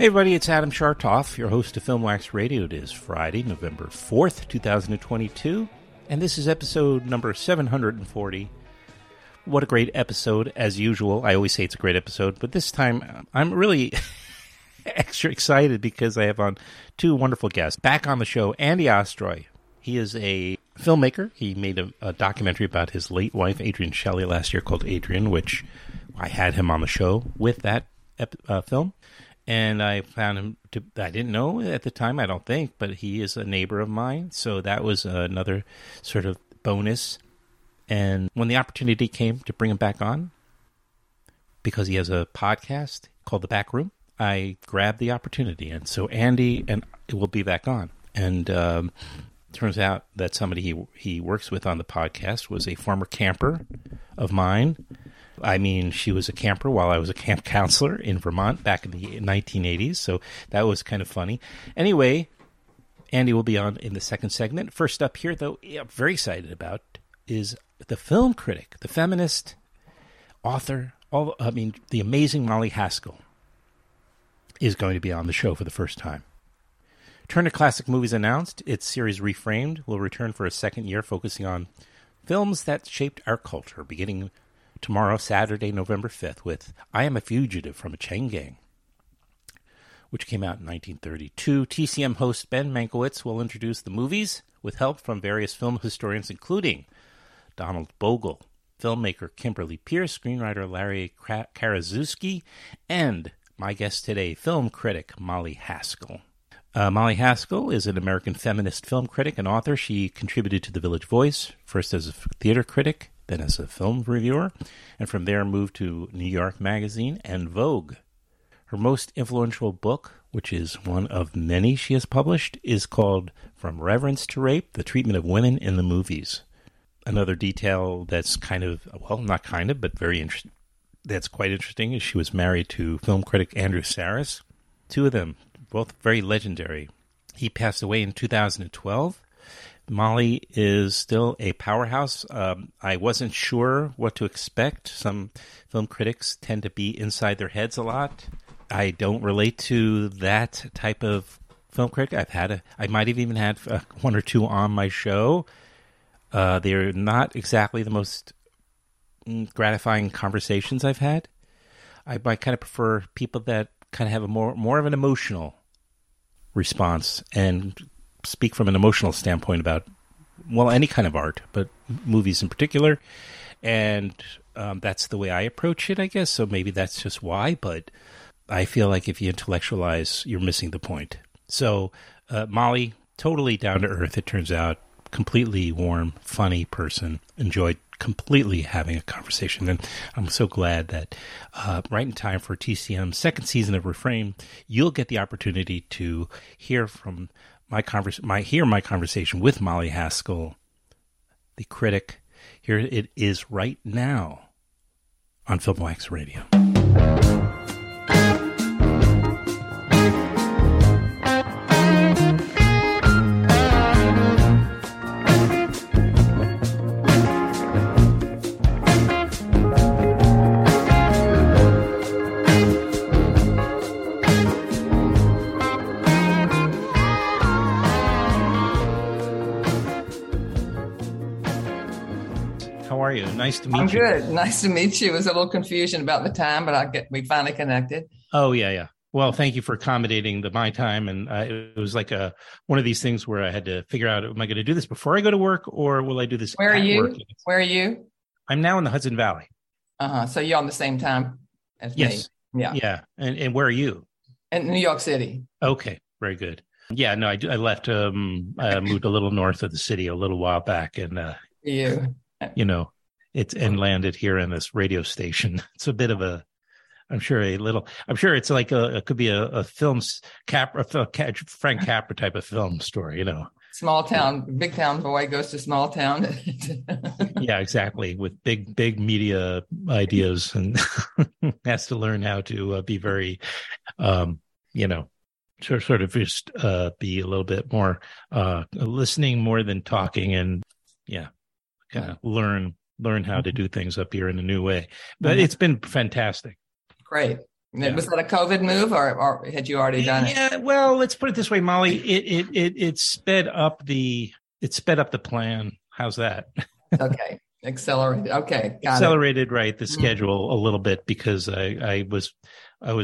Hey everybody, it's Adam Shartoff, your host of Film Wax Radio. It is Friday, November 4th, 2022, and this is episode number 740. What a great episode, as usual. I always say it's a great episode, but this time I'm really extra excited because I have on two wonderful guests. Back on the show, Andy Ostroy. He is a filmmaker. He made a documentary about his late wife, Adrienne Shelley, last year called Adrienne, which I had him on the show with that film. And I found him I didn't know at the time, I don't think, but he is a neighbor of mine. So that was another sort of bonus. And when the opportunity came to bring him back on, because he has a podcast called The Back Room, I grabbed the opportunity. And so Andy and I will be back on. And turns out that somebody he works with on the podcast was a former camper of mine. I mean, she was a camper while I was a camp counselor in Vermont back in the 1980s, so that was kind of funny. Anyway, Andy will be on in the second segment. First up here, though, I'm very excited about, is the film critic, the feminist, author, the amazing Molly Haskell is going to be on the show for the first time. Turner Classic Movies announced its series Reframed will return for a second year, focusing on films that shaped our culture, beginning tomorrow, Saturday, November 5th, with I Am a Fugitive from a Chain Gang, which came out in 1932. TCM host Ben Mankiewicz will introduce the movies with help from various film historians, including Donald Bogle, filmmaker Kimberly Pierce, screenwriter Larry Karaszewski, and my guest today, film critic Molly Haskell. Molly Haskell is an American feminist film critic and author. She contributed to The Village Voice, first as a theater critic, then as a film reviewer, and from there moved to New York Magazine and Vogue. Her most influential book, which is one of many she has published, is called From Reverence to Rape: The Treatment of Women in the Movies. Another detail that's quite interesting is she was married to film critic Andrew Sarris. Two of them, both very legendary. He passed away in 2012. Molly is still a powerhouse. I wasn't sure what to expect. Some film critics tend to be inside their heads a lot. I don't relate to that type of film critic. I might have even had one or two on my show. They're not exactly the most gratifying conversations I've had. I kind of prefer people that kind of have a more of an emotional response and speak from an emotional standpoint about, well, any kind of art, but movies in particular. And that's the way I approach it, I guess. So maybe that's just why, but I feel like if you intellectualize, you're missing the point. So Molly, totally down to earth, it turns out, completely warm, funny person, enjoyed completely having a conversation. And I'm so glad that right in time for TCM's second season of Reframe, you'll get the opportunity to hear from my conversation with Molly Haskell, the critic. Here it is right now on Film Wax Radio. Are you? Nice to meet you. I'm good. Nice to meet you. It was a little confusion about the time, but we finally connected. Oh, yeah. Well, thank you for accommodating my time. And it was like one of these things where I had to figure out, am I going to do this before I go to work, or will I do this Where are you? Work? Where are you? I'm now in the Hudson Valley. So you're on the same time as me. Yeah. And where are you? In New York City. Okay. Very good. Yeah, no, I left. I moved a little north of the city a little while back. And landed here in this radio station. It's a bit of a I'm sure it's like it could be a film's Frank Capra type of film story, you know. Small town, big town boy goes to small town. Yeah, exactly. With big media ideas, and has to learn how to be very, sort of just be a little bit more listening more than talking, and kind of learn how to do things up here in a new way. But it's been fantastic. Great. Yeah. Was that a COVID move, or had you already done it? Yeah. Well, let's put it this way, Molly. It sped up the plan. How's that? Okay. Accelerated. Okay. Got it. Right. The schedule a little bit, because I was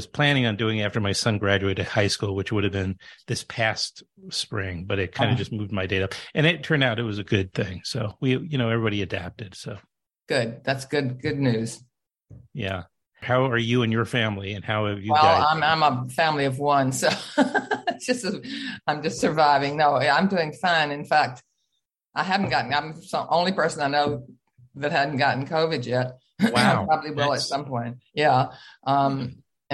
planning on doing it after my son graduated high school, which would have been this past spring, but it kind of just moved my date up, and it turned out it was a good thing. So we, everybody adapted. So good. That's good. Good news. Yeah. How are you and your family, and how have you? Well, died? I'm a family of one, so I'm just surviving. No, I'm doing fine. In fact, I'm the only person I know that hadn't gotten COVID yet. Wow, probably will at some point. Yeah, and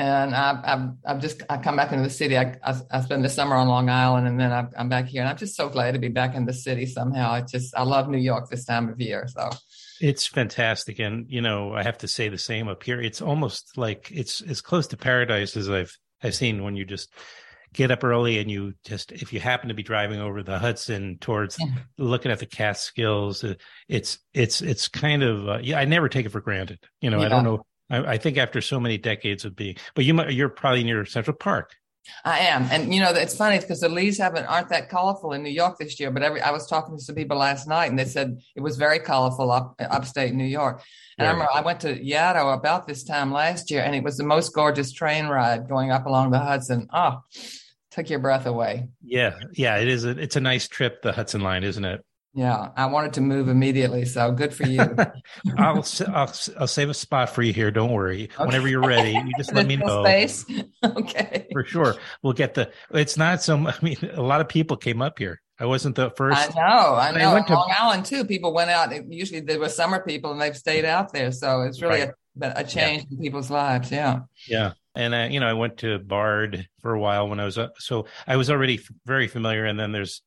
I come back into the city. I spend the summer on Long Island, and then I'm back here, and I'm just so glad to be back in the city. Somehow, I love New York this time of year. So. It's fantastic. And, I have to say the same up here. It's almost like it's as close to paradise as I've seen, when you just get up early and you just, if you happen to be driving over the Hudson towards looking at the Catskills, it's kind of, I never take it for granted. I don't know. I think after so many decades of being, but you're probably near Central Park. I am. And, it's funny because the leaves aren't that colorful in New York this year. But I was talking to some people last night, and they said it was very colorful upstate New York. And yeah. I remember I went to Yaddo about this time last year, and it was the most gorgeous train ride going up along the Hudson. Oh, took your breath away. Yeah. Yeah, it is. It's a nice trip, the Hudson line, isn't it? Yeah, I wanted to move immediately, so good for you. I'll save a spot for you here. Don't worry. Okay. Whenever you're ready, you just let me know. Space. Okay. For sure, we'll get the. It's not so. I mean, a lot of people came up here. I wasn't the first. I know. I went to Long Island too. People went out. Usually there were summer people, and they've stayed out there. So it's really a change in people's lives. Yeah. Yeah. And I went to Bard for a while when I was up, so I was already very familiar. And then there's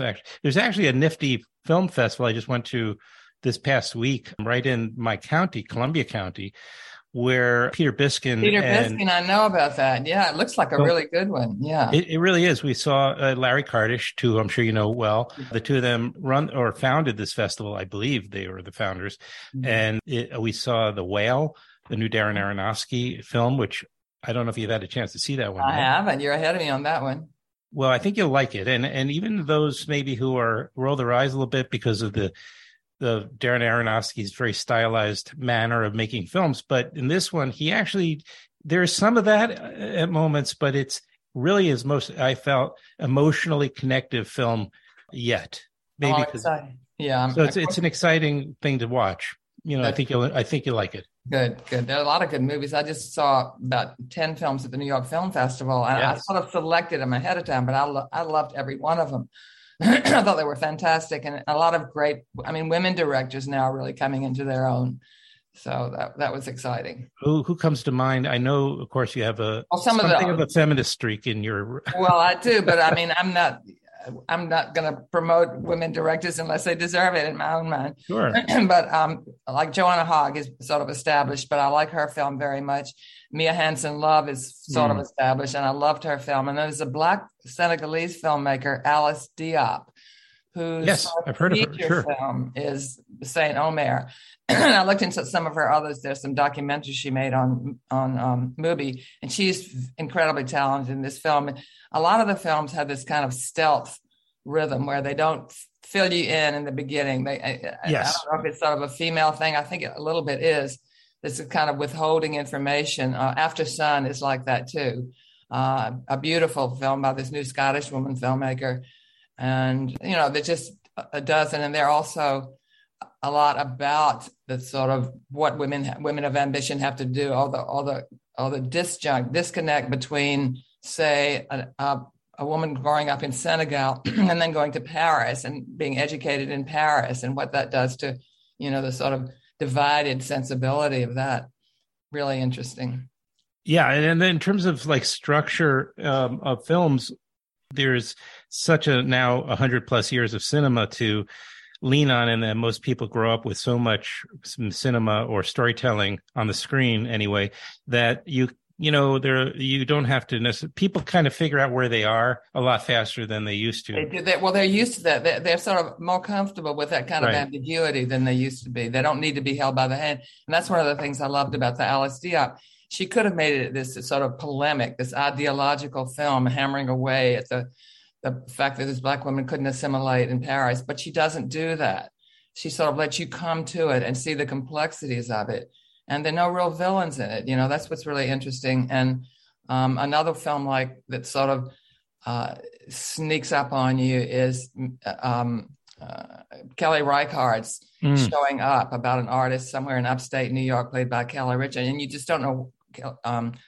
actually a nifty film festival I just went to this past week, right in my county, Columbia County, where Peter Biskind, I know about that. Yeah, it looks like a really good one. Yeah, it really is. We saw Larry Kardish too. I'm sure you know well. The two of them founded this festival. I believe they were the founders, and we saw The Whale, the new Darren Aronofsky film, which. I don't know if you've had a chance to see that one. I haven't. You're ahead of me on that one. Well, I think you'll like it. And even those maybe who roll their eyes a little bit because of the Darren Aronofsky's very stylized manner of making films. But in this one, he actually, there's some of that at moments, but it's really his most, I felt, emotionally connective film yet. Maybe yeah. So it's an exciting thing to watch. I think you'll like it. Good. There are a lot of good movies. I just saw about 10 films at the New York Film Festival, and I sort of selected them ahead of time, but I loved every one of them. I thought they were fantastic, and a lot of great, women directors now are really coming into their own. So that was exciting. Who comes to mind? I know, of course, you have something of a feminist streak in your... Well, I do, but I'm not going to promote women directors unless they deserve it in my own mind. Sure. But like Joanna Hogg is sort of established, but I like her film very much. Mia Hansen Love is sort of established, and I loved her film. And there's a Black Senegalese filmmaker, Alice Diop, whose I've heard of her. Sure. Film is St. Omer. I looked into some of her others. There's some documentaries she made on Mubi, and she's incredibly talented in this film. And a lot of the films have this kind of stealth rhythm where they don't fill you in the beginning. I don't know if it's sort of a female thing. I think it a little bit is. This is kind of withholding information. After Sun is like that too. A beautiful film by this new Scottish woman filmmaker. And, there's just a dozen, and they're also a lot about the sort of what women of ambition have to do, all the disconnect between, say, a woman growing up in Senegal and then going to Paris and being educated in Paris, and what that does to, the sort of divided sensibility of that. Really interesting. Yeah, and then in terms of like structure of films, there's such a now 100 plus years of cinema to lean on, and that most people grow up with so much cinema or storytelling on the screen anyway, that you don't have to necessarily. People kind of figure out where they are a lot faster than they used to. They do that. Well, they're used to that. They're sort of more comfortable with that kind of ambiguity than they used to be. They don't need to be held by the hand. And that's one of the things I loved about the Alice Diop. She could have made it this sort of polemic, this ideological film hammering away at the fact that this Black woman couldn't assimilate in Paris, but she doesn't do that. She sort of lets you come to it and see the complexities of it. And there are no real villains in it. You know, that's what's really interesting. And another film like that sort of sneaks up on you is Kelly Reichardt's Showing Up, about an artist somewhere in upstate New York, played by Kelly Richard. And you just don't know,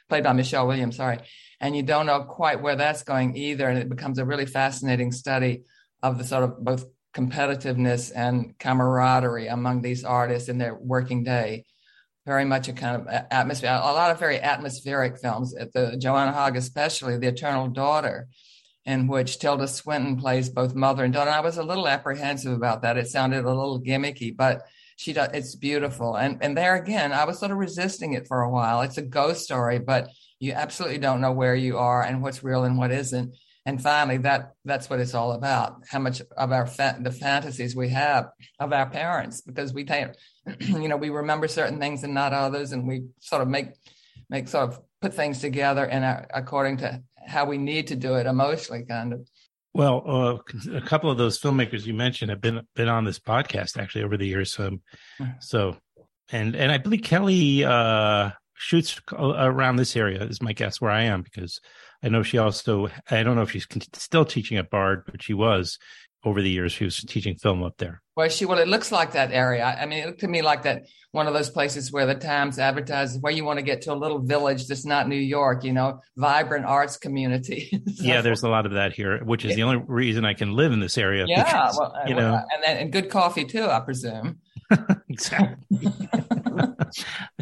played by Michelle Williams, sorry. And you don't know quite where that's going either. And it becomes a really fascinating study of the sort of both competitiveness and camaraderie among these artists in their working day. Very much a kind of atmosphere, a lot of very atmospheric films, at the Joanna Hogg especially, The Eternal Daughter, in which Tilda Swinton plays both mother and daughter. And I was a little apprehensive about that. It sounded a little gimmicky, but she does, it's beautiful. And there again, I was sort of resisting it for a while. It's a ghost story, but you absolutely don't know where you are and what's real and what isn't. And finally, that's what it's all about, how much of our the fantasies we have of our parents, because we think, you know, we remember certain things and not others, and we sort of make sort of put things together and according to how we need to do it emotionally, kind of. Well, a couple of those filmmakers you mentioned have been on this podcast actually over the years. So, and I believe Kelly shoots around this area is my guess, where I am, because I know she also, I don't know if she's still teaching at Bard, but she was over the years. She was teaching film up there. Well, it looks like that area. I mean, it looked to me like that, one of those places where the Times advertises, where you want to get to a little village that's not New York, you know, vibrant arts community. So, yeah, there's a lot of that here, which is the only reason I can live in this area. Yeah, because, well, and good coffee too, I presume. Exactly.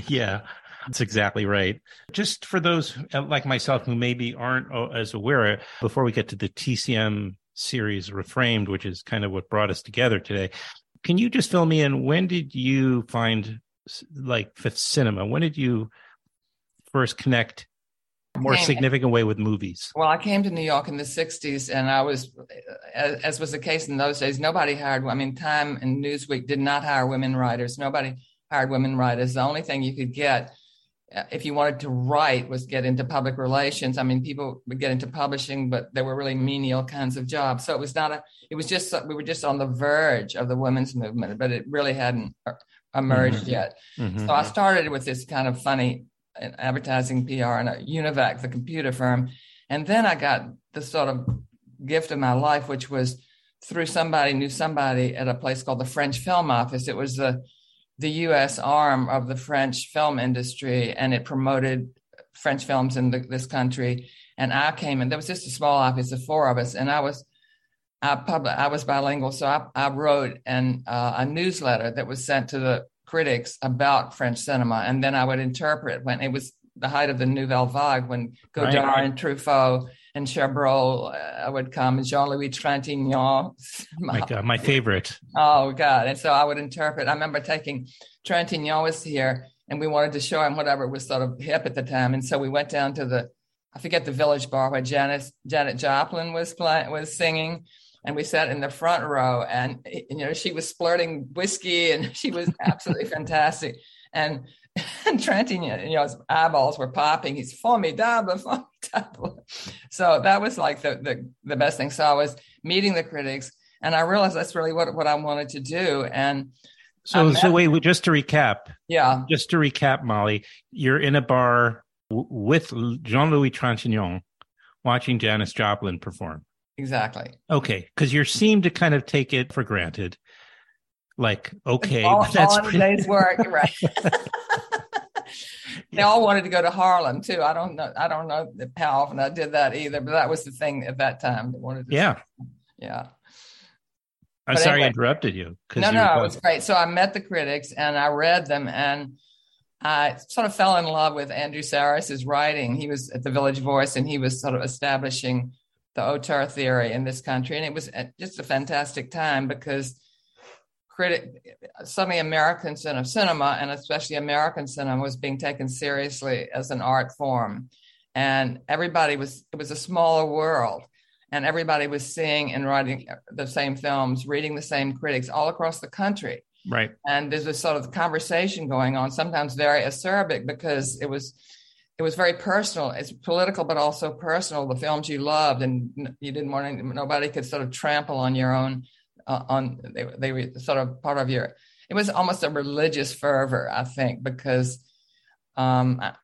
Yeah. That's exactly right. Just for those like myself who maybe aren't as aware, before we get to the TCM series Reframed, which is kind of what brought us together today, can you just fill me in? When did you find like cinema? When did you first connect more significant way with movies? Well, I came to New York in the 60s, and I was, as was the case in those days, nobody hired, I mean, Time and Newsweek did not hire women writers. Nobody hired women writers. The only thing you could get if you wanted to write was get into public relations. I mean, people would get into publishing, but there were really menial kinds of jobs. So it was not we were just on the verge of the women's movement, but it really hadn't emerged yet. So I started with this kind of funny advertising PR and UNIVAC, the computer firm. And then I got the sort of gift of my life, which was through somebody knew somebody at a place called the French Film Office. It was the U.S. arm of the French film industry, and it promoted French films in this country. And I came in. There was just a small office of four of us, and I was bilingual, so I wrote a newsletter that was sent to the critics about French cinema, and then I would interpret. When it was the height of the Nouvelle Vague, when Godard and Truffaut and Chabrol would come, and Jean-Louis Trintignant. My favorite. Oh, God. And so I would interpret. I remember taking Trintignant was here, and we wanted to show him whatever was sort of hip at the time. And so we went down to the Village Bar where Janet Joplin was singing. And we sat in the front row, and, you know, she was splurting whiskey, and she was absolutely fantastic. And Trintignant, you know, his eyeballs were popping. He's formidable. So that was like the best thing. So I was meeting the critics, and I realized that's really what I wanted to do. And so wait, just to recap. Yeah. Just to recap, Molly, you're in a bar with Jean-Louis Trintignant watching Janis Joplin perform. Exactly. Okay. Because you seem to kind of take it for granted. Like, okay, that's all in a day's work, right? They all wanted to go to Harlem too. I don't know how often I did that either, but that was the thing at that time. They wanted to I'm sorry, I interrupted you. No, it was great. So I met the critics, and I read them, and sort of fell in love with Andrew Sarris's writing. He was at the Village Voice, and he was sort of establishing the auteur theory in this country. And it was just a fantastic time because suddenly American cinema, and especially American cinema, was being taken seriously as an art form. And it was a smaller world. And everybody was seeing and writing the same films, reading the same critics all across the country. Right. And there's this sort of conversation going on, sometimes very acerbic, because it was very personal. It's political, but also personal. The films you loved, and you didn't want nobody could sort of trample on your own. They were sort of part of your. It was almost a religious fervor, I think, because I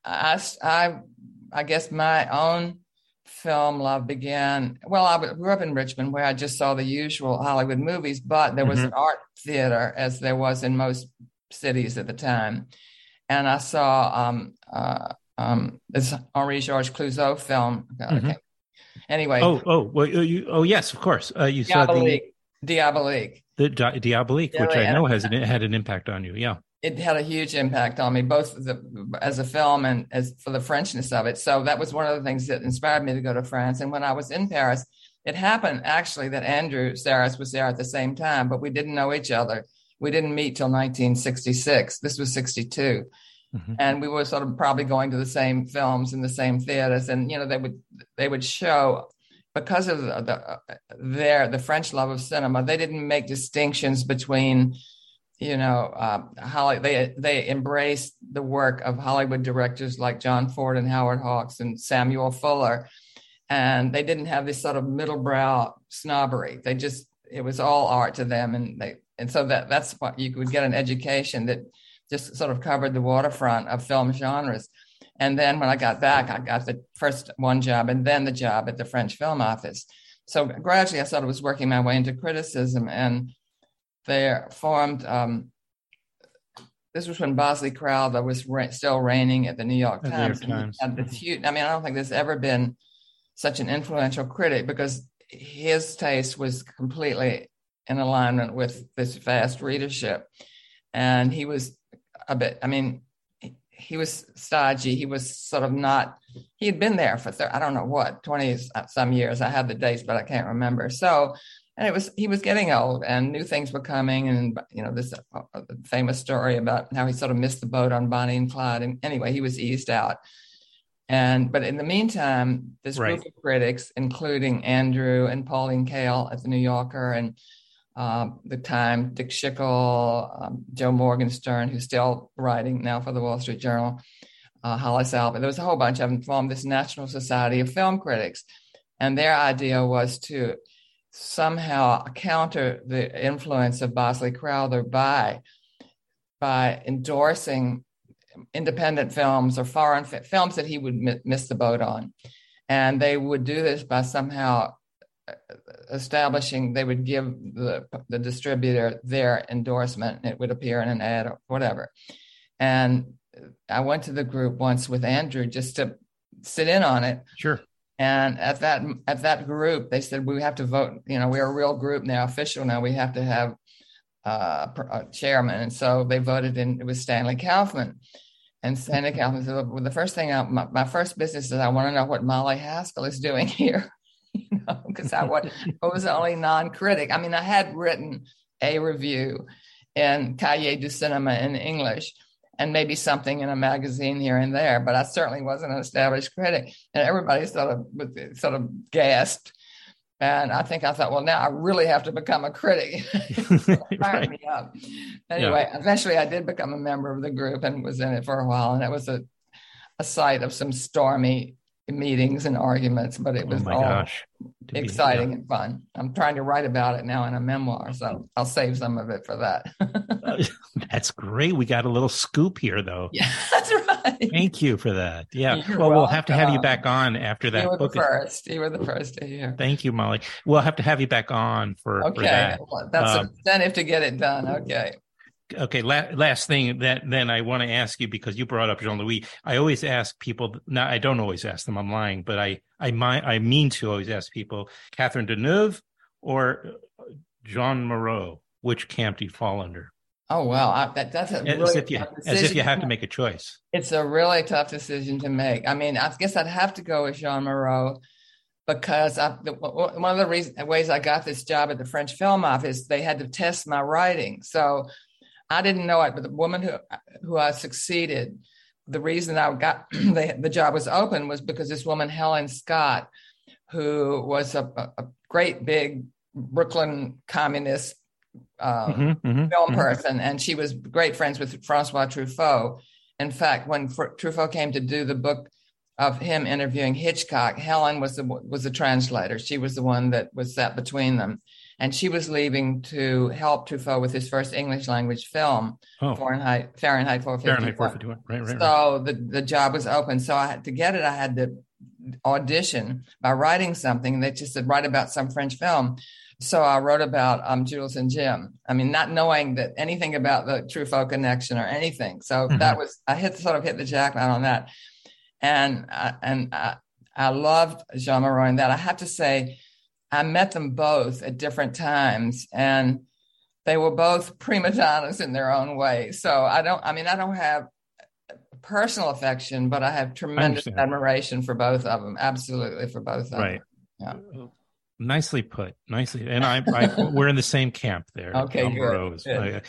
guess my own film love began. Well, I grew up in Richmond, where I just saw the usual Hollywood movies, but there was an art theater, as there was in most cities at the time, and I saw this Henri-Georges Clouzot film. Anyway. Yes, of course. You saw Diabolique. Diabolique, which I know had an impact on you. Yeah. It had a huge impact on me, both as a film and as for the Frenchness of it. So that was one of the things that inspired me to go to France. And when I was in Paris, it happened actually that Andrew Sarris was there at the same time, but we didn't know each other. We didn't meet till 1966. This was 62. Mm-hmm. And we were sort of probably going to the same films in the same theaters. And, you know, they would show, because of the French love of cinema, they didn't make distinctions between, you know, they embraced the work of Hollywood directors like John Ford and Howard Hawks and Samuel Fuller. And they didn't have this sort of middlebrow snobbery. It was all art to them. And so that's what you could get an education that just sort of covered the waterfront of film genres. And then when I got back, I got the first one job and then the job at the French Film Office. So gradually I sort of was working my way into criticism, and they formed, this was when Bosley Crowther was still reigning at the New York Times. I don't think there's ever been such an influential critic, because his taste was completely in alignment with this vast readership. And he was he was stodgy. He was sort of he had been there for, 20 some years. I have the dates, but I can't remember. So, and he was getting old, and new things were coming. And, you know, this famous story about how he sort of missed the boat on Bonnie and Clyde. And anyway, he was eased out. But in the meantime, this group of critics, including Andrew and Pauline Kael at the New Yorker, and the Time, Dick Schickel, Joe Morgenstern, who's still writing now for the Wall Street Journal, Hollis Albert. There was a whole bunch of them, from this National Society of Film Critics. And their idea was to somehow counter the influence of Bosley Crowther by endorsing independent films or foreign films that he would miss the boat on. And they would do this by somehow they would give the distributor their endorsement, and it would appear in an ad or whatever. And I went to the group once with Andrew just to sit in on it. Sure. And at that group, they said, we have to vote. You know, we're a real group now, official now. We have to have a chairman. And so they voted in. It was Stanley Kaufman. And Stanley Kaufman said, well, the first thing, my first business is I want to know what Molly Haskell is doing here. You know, because I was the only non-critic. I mean, I had written a review in Cahiers du Cinéma in English, and maybe something in a magazine here and there, but I certainly wasn't an established critic. And everybody sort of gasped. And I thought, well, now I really have to become a critic. Fired me up. Anyway, Eventually I did become a member of the group and was in it for a while. And it was a sight of some stormy meetings and arguments, but it was exciting and fun. I'm trying to write about it now in a memoir, so I'll save some of it for that. That's great. We got a little scoop here, though. Yeah, that's right. Thank you for that. Yeah. We'll have to have you back on after that. You were the first to hear. Thank you, Molly. We'll have to have you back on for that. Well, that's an incentive to get it done. Okay. Okay, last thing that then I want to ask you, because you brought up Jean-Louis. I always ask people, now I don't always ask them, I'm lying, but I mean to always ask people, Catherine Deneuve or Jeanne Moreau, which camp do you fall under? Oh, well, that's as if you have to make a choice. It's a really tough decision to make. I mean, I guess I'd have to go with Jeanne Moreau because one of the ways I got this job at the French Film Office, they had to test my writing. So I didn't know it, but the woman who I succeeded, the reason I got the job was open was because this woman, Helen Scott, who was a great big Brooklyn communist film person, and she was great friends with François Truffaut. In fact, when Truffaut came to do the book of him interviewing Hitchcock, Helen was the translator. She was the one that was sat between them. And she was leaving to help Truffaut with his first English language film, Fahrenheit 451. Right. So the job was open. So I had to get it. I had to audition by writing something. They just said, write about some French film. So I wrote about Jules and Jim. I mean, not knowing that anything about the Truffaut connection or anything. So that was, I sort of hit the jackpot on that. And I loved Jeanne Moreau in that. I have to say, I met them both at different times, and they were both prima donnas in their own way. So I don't have personal affection, but I have tremendous admiration for both of them. Absolutely, for both of them. Yeah. Nicely put, nicely. And I we're in the same camp there. Okay, good.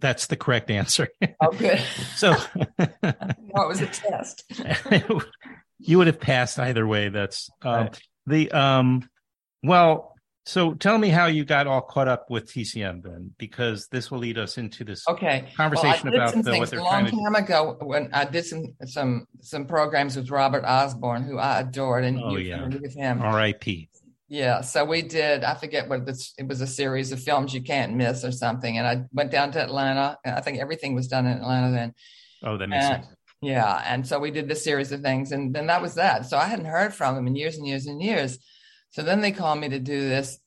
That's the correct answer. Okay. So what was the test? You would have passed either way. That's Well, so tell me how you got all caught up with TCM then, because this will lead us into this conversation about what they're trying to do. A long time ago, when I did some programs with Robert Osborne, who I adored, and with him. R.I.P. Yeah, so we did, I forget what this, it was a series of films you can't miss or something, and I went down to Atlanta, and I think everything was done in Atlanta then. Oh, that makes sense. Yeah, and so we did this series of things, and then that was that. So I hadn't heard from him in years and years and years. So then they called me to do this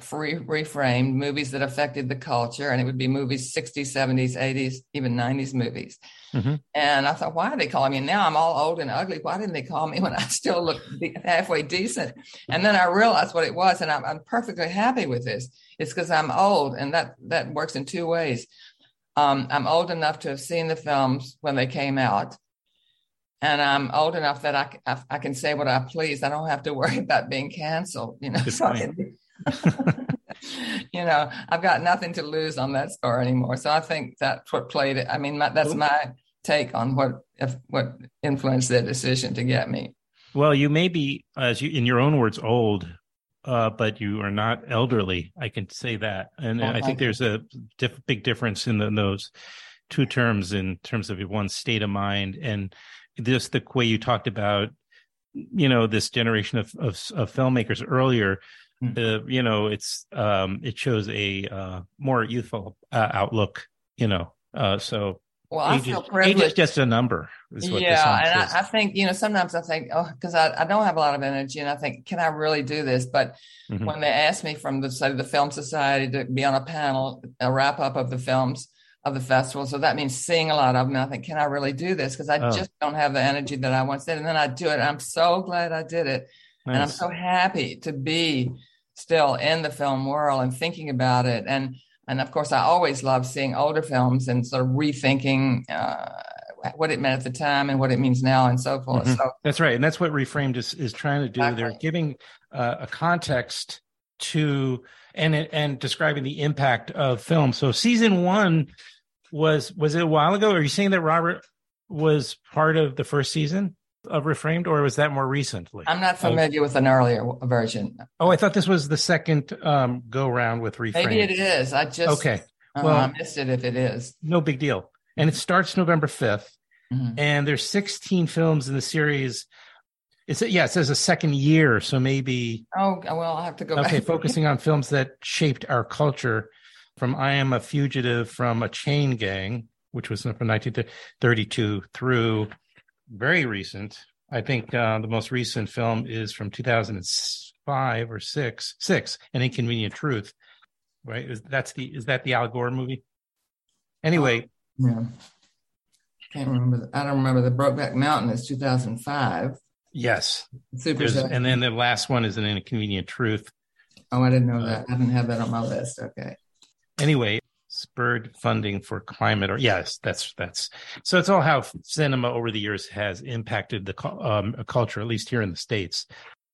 free reframed movies that affected the culture. And it would be movies, 60s, 70s, 80s, even 90s movies. Mm-hmm. And I thought, why are they calling me now? I'm all old and ugly. Why didn't they call me when I still look halfway decent? And then I realized what it was. And I'm perfectly happy with this. It's because I'm old. And that works in two ways. I'm old enough to have seen the films when they came out. And I'm old enough that I can say what I please. I don't have to worry about being canceled, you know. So you know, I've got nothing to lose on that score anymore. So I think that's what played it. I mean, that's my take on what influenced their decision to get me. Well, you may be, as you in your own words, old, but you are not elderly. I can say that, and I think there's a big difference in those two terms in terms of one's state of mind and. This the way you talked about, you know, this generation of filmmakers earlier, you know, it's it shows a more youthful outlook, you know. So well, age, I feel privileged. Age is just a number. Is what and I think, you know, sometimes I think, because I don't have a lot of energy, and I think, can I really do this? But when they asked me from the side of the Film Society to be on a panel, a wrap up of the films. Of the festival. So that means seeing a lot of them. And I think, can I really do this? Because I just don't have the energy that I once did. And then I do it. I'm so glad I did it. Nice. And I'm so happy to be still in the film world and thinking about it. And of course, I always love seeing older films and sort of rethinking what it meant at the time and what it means now and so forth. So that's right. And that's what Reframed is trying to do. Exactly. They're giving a context to and describing the impact of film. So season one was it a while ago? Are you saying that Robert was part of the first season of Reframed, or was that more recently? I'm not familiar with an earlier version. Oh, I thought this was the second go round with Reframed. Maybe it is. I just I missed it if it is. No big deal. And it starts November 5th, and there's 16 films in the series. It says a second year, so maybe... Oh, well, I'll have to go back. Okay, focusing on films that shaped our culture, from I Am a Fugitive from a Chain Gang, which was from 1932, through very recent. I think the most recent film is from 2005 or 6, An Inconvenient Truth, right? Is that the Al Gore movie? Anyway... Yeah. I don't remember. The Brokeback Mountain is 2005. Yes. And then the last one is An Inconvenient Truth. Oh, I didn't know that. I didn't have that on my list. Okay. Anyway, spurred funding for climate. Or yes, that's so. It's all how cinema over the years has impacted the culture, at least here in the States.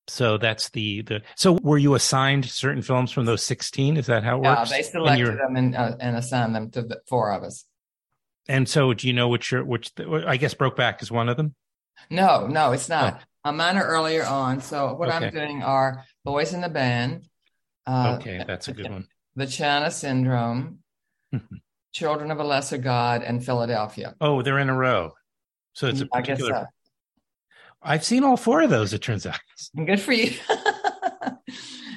So that's the. So were you assigned certain films from those 16? Is that how it works? Yeah, they selected them and assigned them to the four of us. And so, do you know which? I guess Brokeback is one of them. No, it's not. Oh. Mine are earlier on. So what I'm doing are Boys in the Band. That's a good one. The China Syndrome, Children of a Lesser God, and Philadelphia. Oh, they're in a row. So it's a particular. I guess so. I've seen all four of those, it turns out. Good for you.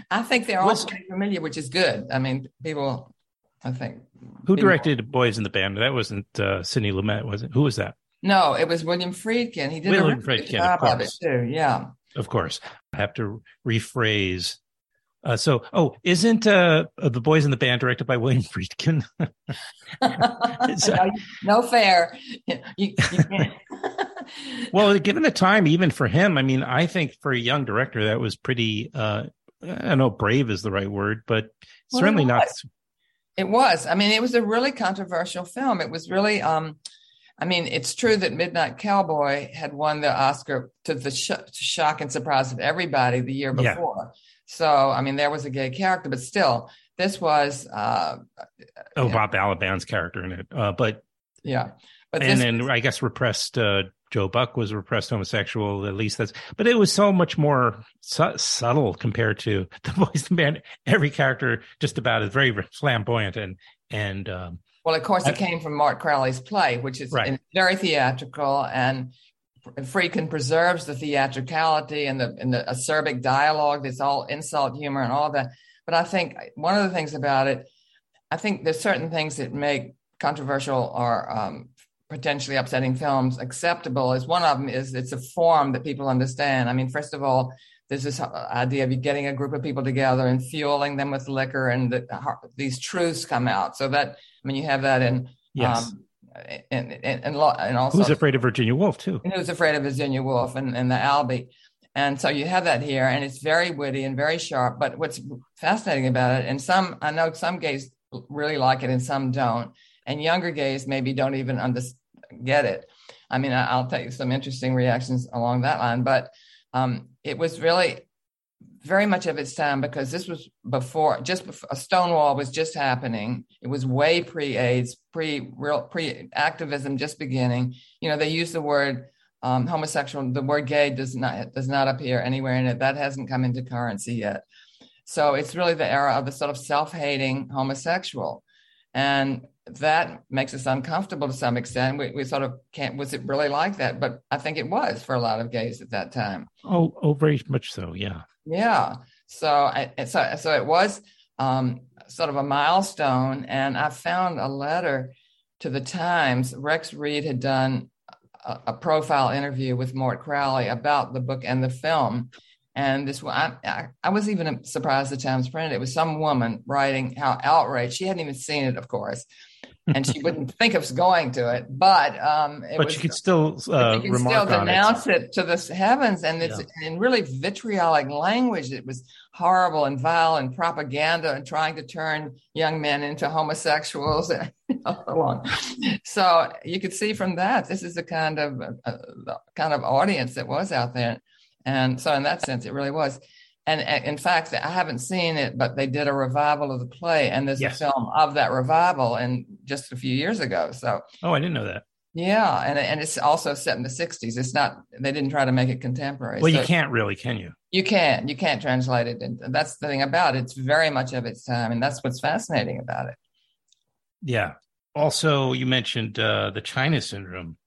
I think they're all pretty familiar, which is good. I mean, people, I think. Who directed Boys in the Band? That wasn't Sidney Lumet, was it? Who was that? No, it was William Friedkin. He did a really good job of it, too. Yeah. Of course. I have to rephrase. Isn't The Boys in the Band directed by William Friedkin? No fair. You can't. Well, given the time, even for him, I mean, I think for a young director, that was pretty, I don't know, brave is the right word, but certainly not. It was. I mean, it was a really controversial film. It was really, I mean, it's true that Midnight Cowboy had won the Oscar to the shock and surprise of everybody the year before. Yeah. So, I mean, there was a gay character, but still, this was. Bob Balaban's character in it. But. Yeah. But I guess repressed. Joe Buck was a repressed homosexual, at least that's, but it was so much more subtle compared to the Boys in the Band. Every character just about is very flamboyant and. Well, of course, it came from Mark Crowley's play, which is very theatrical, and Friedkin preserves the theatricality and the acerbic dialogue. That's all insult humor and all that. But I think one of the things about it, I think there's certain things that make controversial or potentially upsetting films acceptable. Is one of them is it's a form that people understand. I mean, first of all, there's this idea of you getting a group of people together and fueling them with liquor, and these truths come out. So that, I mean, you have that in and also Who's Afraid of Virginia Woolf too. Who's Afraid of Virginia Woolf and the Albee, and so you have that here, and it's very witty and very sharp. But what's fascinating about it, and I know some gays really like it and some don't, and younger gays maybe don't even get it. I mean, I'll tell you some interesting reactions along that line, but it was really very much of its time, because this was before Stonewall was just happening. It was way pre-AIDS, pre-activism just beginning. You know, they use the word homosexual. The word gay does not appear anywhere in it. That hasn't come into currency yet. So it's really the era of the sort of self-hating homosexual, and that makes us uncomfortable to some extent. We sort of can't, was it really like that? But I think it was for a lot of gays at that time. Oh, very much so. Yeah. Yeah. So it was sort of a milestone. And I found a letter to the Times. Rex Reed had done a profile interview with Mort Crowley about the book and the film. And this one, I was even surprised the Times printed it. It was some woman writing how outraged, she hadn't even seen it, of course. And she wouldn't think of going to it, but she could still denounce it to the heavens, and it's in really vitriolic language. It was horrible and vile and propaganda and trying to turn young men into homosexuals and so on. So you could see from that this is the kind of audience that was out there, and so in that sense, it really was. And in fact, I haven't seen it, but they did a revival of the play, and there's a film of that revival, and just a few years ago. So, I didn't know that. Yeah, and it's also set in the '60s. It's not; they didn't try to make it contemporary. Well, so you can't really, can you? You can't translate it, and that's the thing about it. It's very much of its time, and that's what's fascinating about it. Yeah. Also, you mentioned the China Syndrome.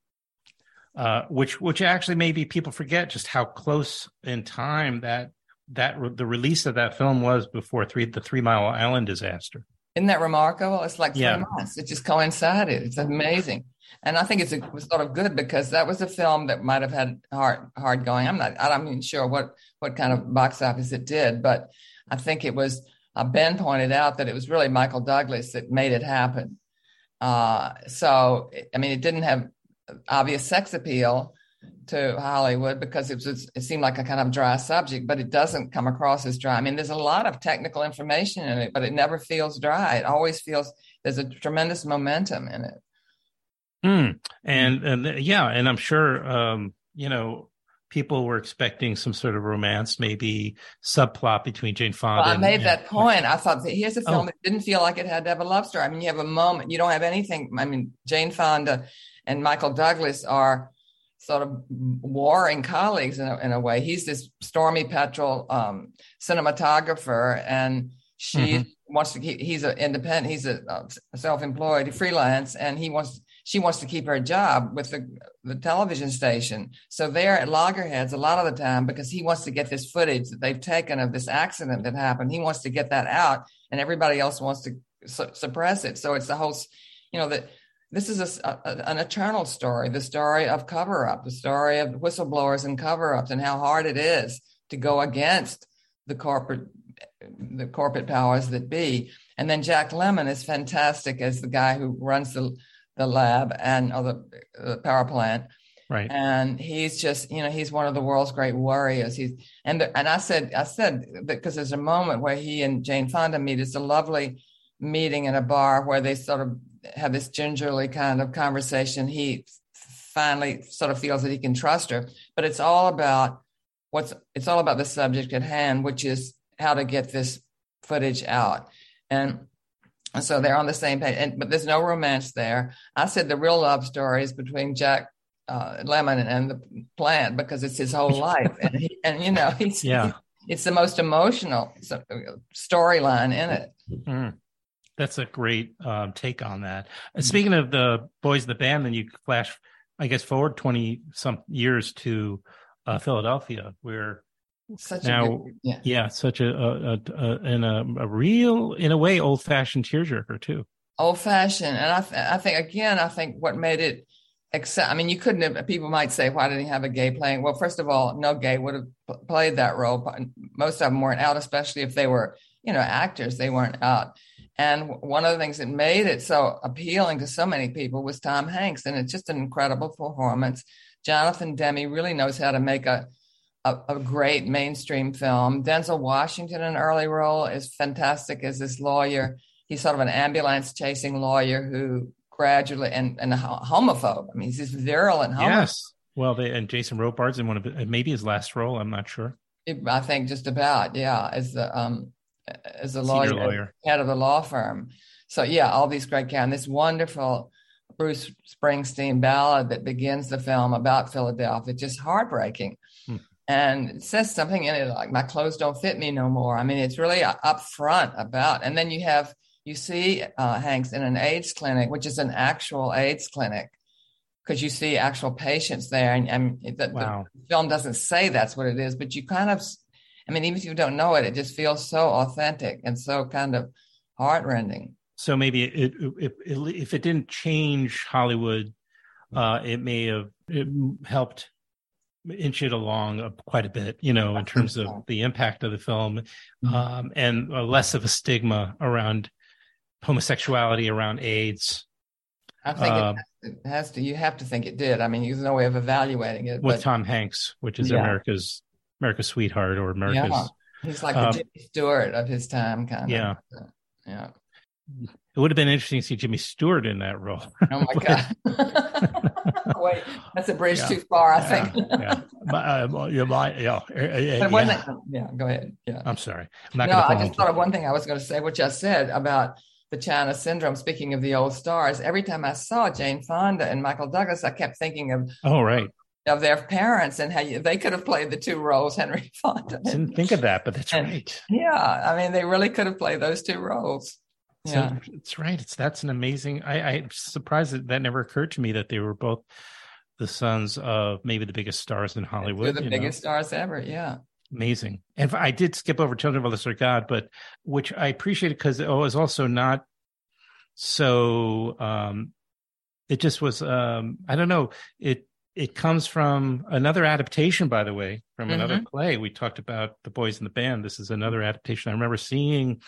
Which actually maybe people forget just how close in time that the release of that film was before the 3 Mile Island disaster. Isn't that remarkable? It's like 3 months. It just coincided. It's amazing. And I think it was sort of good, because that was a film that might have had hard going. I'm not even sure what kind of box office it did, but I think it was, Ben pointed out that it was really Michael Douglas that made it happen. So, I mean, it didn't have obvious sex appeal to Hollywood, because it seemed like a kind of dry subject, but it doesn't come across as dry. I mean, there's a lot of technical information in it, but it never feels dry. It always feels there's a tremendous momentum in it. And I'm sure, people were expecting some sort of romance, maybe subplot between Jane Fonda. Well, I made that point. I thought, here's a film that didn't feel like it had to have a love story. I mean, you have a moment. You don't have anything. I mean, Jane Fonda and Michael Douglas are sort of warring colleagues in a way. He's this stormy petrel cinematographer, and she wants to keep. He's an independent. He's a self-employed freelance, and she wants to keep her job with the television station. So they're at loggerheads a lot of the time because he wants to get this footage that they've taken of this accident that happened. He wants to get that out, and everybody else wants to suppress it. So it's the whole, this is an eternal story, the story of cover-up, the story of whistleblowers and cover-ups, and how hard it is to go against the corporate powers that be. And then Jack Lemmon is fantastic as the guy who runs the lab or the power plant. Right. And he's just, he's one of the world's great warriors. I said, because there's a moment where he and Jane Fonda meet. It's a lovely meeting in a bar where they sort of have this gingerly kind of conversation. He finally sort of feels that he can trust her, but it's all about the subject at hand, which is how to get this footage out. And so they're on the same page, but there's no romance there. I said the real love story is between Jack Lemmon and the plant, because it's his whole life. It's the most emotional storyline in it. Mm. That's a great take on that. Speaking of the Boys in the Band, then you flash, I guess, forward 20 some years to Philadelphia, where such a real, in a way, old-fashioned tearjerker too. Old-fashioned, and I think what made it accept. I mean, you couldn't have. People might say, "Why didn't he have a gay playing?" Well, first of all, no gay would have played that role. Most of them weren't out, especially if they were, actors. They weren't out. And one of the things that made it so appealing to so many people was Tom Hanks, and it's just an incredible performance. Jonathan Demme really knows how to make a great mainstream film. Denzel Washington, an early role, is fantastic as this lawyer. He's sort of an ambulance-chasing lawyer who gradually and a homophobe. I mean, he's this virulent homophobe. Yes. Well, and Jason Robards in one of maybe his last role. I'm not sure. I think just about, yeah, as the as a lawyer, head of the law firm. So yeah, all these great guys. And this wonderful Bruce Springsteen ballad that begins the film about Philadelphia, just heartbreaking. And it says something in it like, my clothes don't fit me no more. I mean, it's really upfront about, and then you see Hanks in an AIDS clinic, which is an actual AIDS clinic, because you see actual patients there. The film doesn't say that's what it is, but you kind of, I mean, even if you don't know it, it just feels so authentic and so kind of heartrending. So maybe if it didn't change Hollywood, it may have helped inch it along quite a bit, in terms of the impact of the film, and less of a stigma around homosexuality, around AIDS. I think it has to. You have to think it did. I mean, there's no way of evaluating it. With Tom Hanks, which is America's sweetheart, or America's. Yeah. He's like the Jimmy Stewart of his time, kind of. Yeah, yeah. It would have been interesting to see Jimmy Stewart in that role. Oh my God! Wait, that's a bridge too far. I think. Go ahead. Yeah, I'm sorry. I just thought of one thing I was going to say, which I said about the China Syndrome. Speaking of the old stars, every time I saw Jane Fonda and Michael Douglas, I kept thinking of. Oh right. Of their parents and how they could have played the two roles, Henry Fonda. I didn't think of that, but that's right. Yeah, I mean, they really could have played those two roles. Yeah, so it's right. That's an amazing. I'm surprised that never occurred to me that they were both the sons of maybe the biggest stars in Hollywood. They're the biggest stars ever. Yeah, amazing. And I did skip over Children of a Lesser God, but which I appreciated because it was also not so. It just was. I don't know it. It comes from another adaptation, by the way, from another play. We talked about The Boys in the Band. This is another adaptation. I remember seeing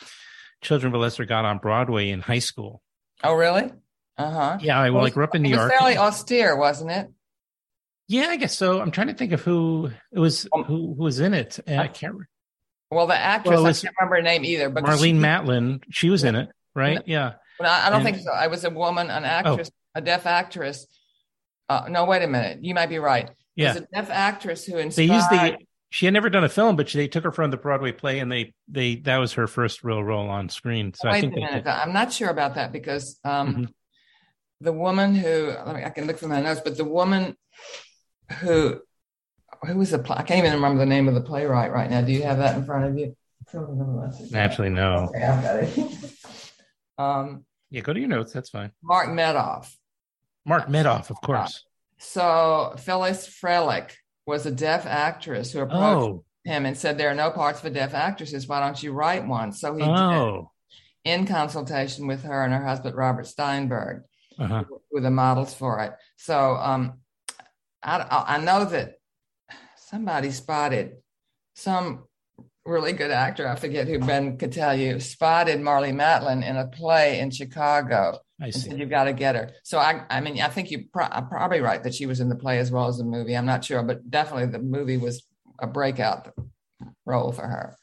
Children of a Lesser God on Broadway in high school. Oh, really? Uh-huh. Yeah, I grew up in New York. It was fairly austere, wasn't it? Yeah, I guess so. I'm trying to think of who it was, who was in it. And I can't remember. Well, the actress, I can't remember her name either. But Marlene Matlin, she was in it, right? No. Yeah. But I don't think so. I was a woman, an actress, a deaf actress. No, wait a minute. You might be right. Yeah. It was a deaf actress who inspired. They used she had never done a film, but they took her from the Broadway play, and that was her first real role on screen. So wait a minute. I'm not sure about that because the woman who, I can look for my notes, but the woman who was I can't even remember the name of the playwright right now. Do you have that in front of you? Actually, no. Okay, I've got it. Yeah, go to your notes. That's fine. Mark Medoff, of course. So Phyllis Frelick was a deaf actress who approached him and said, there are no parts for deaf actresses. Why don't you write one? So he did, in consultation with her and her husband, Robert Steinberg, who were the models for it. So I know that somebody spotted some really good actor, I forget who, Ben could tell you, spotted Marlee Matlin in a play in Chicago. I see. And said, you've got to get her. So I think you're probably right that she was in the play as well as the movie. I'm not sure, but definitely the movie was a breakout role for her.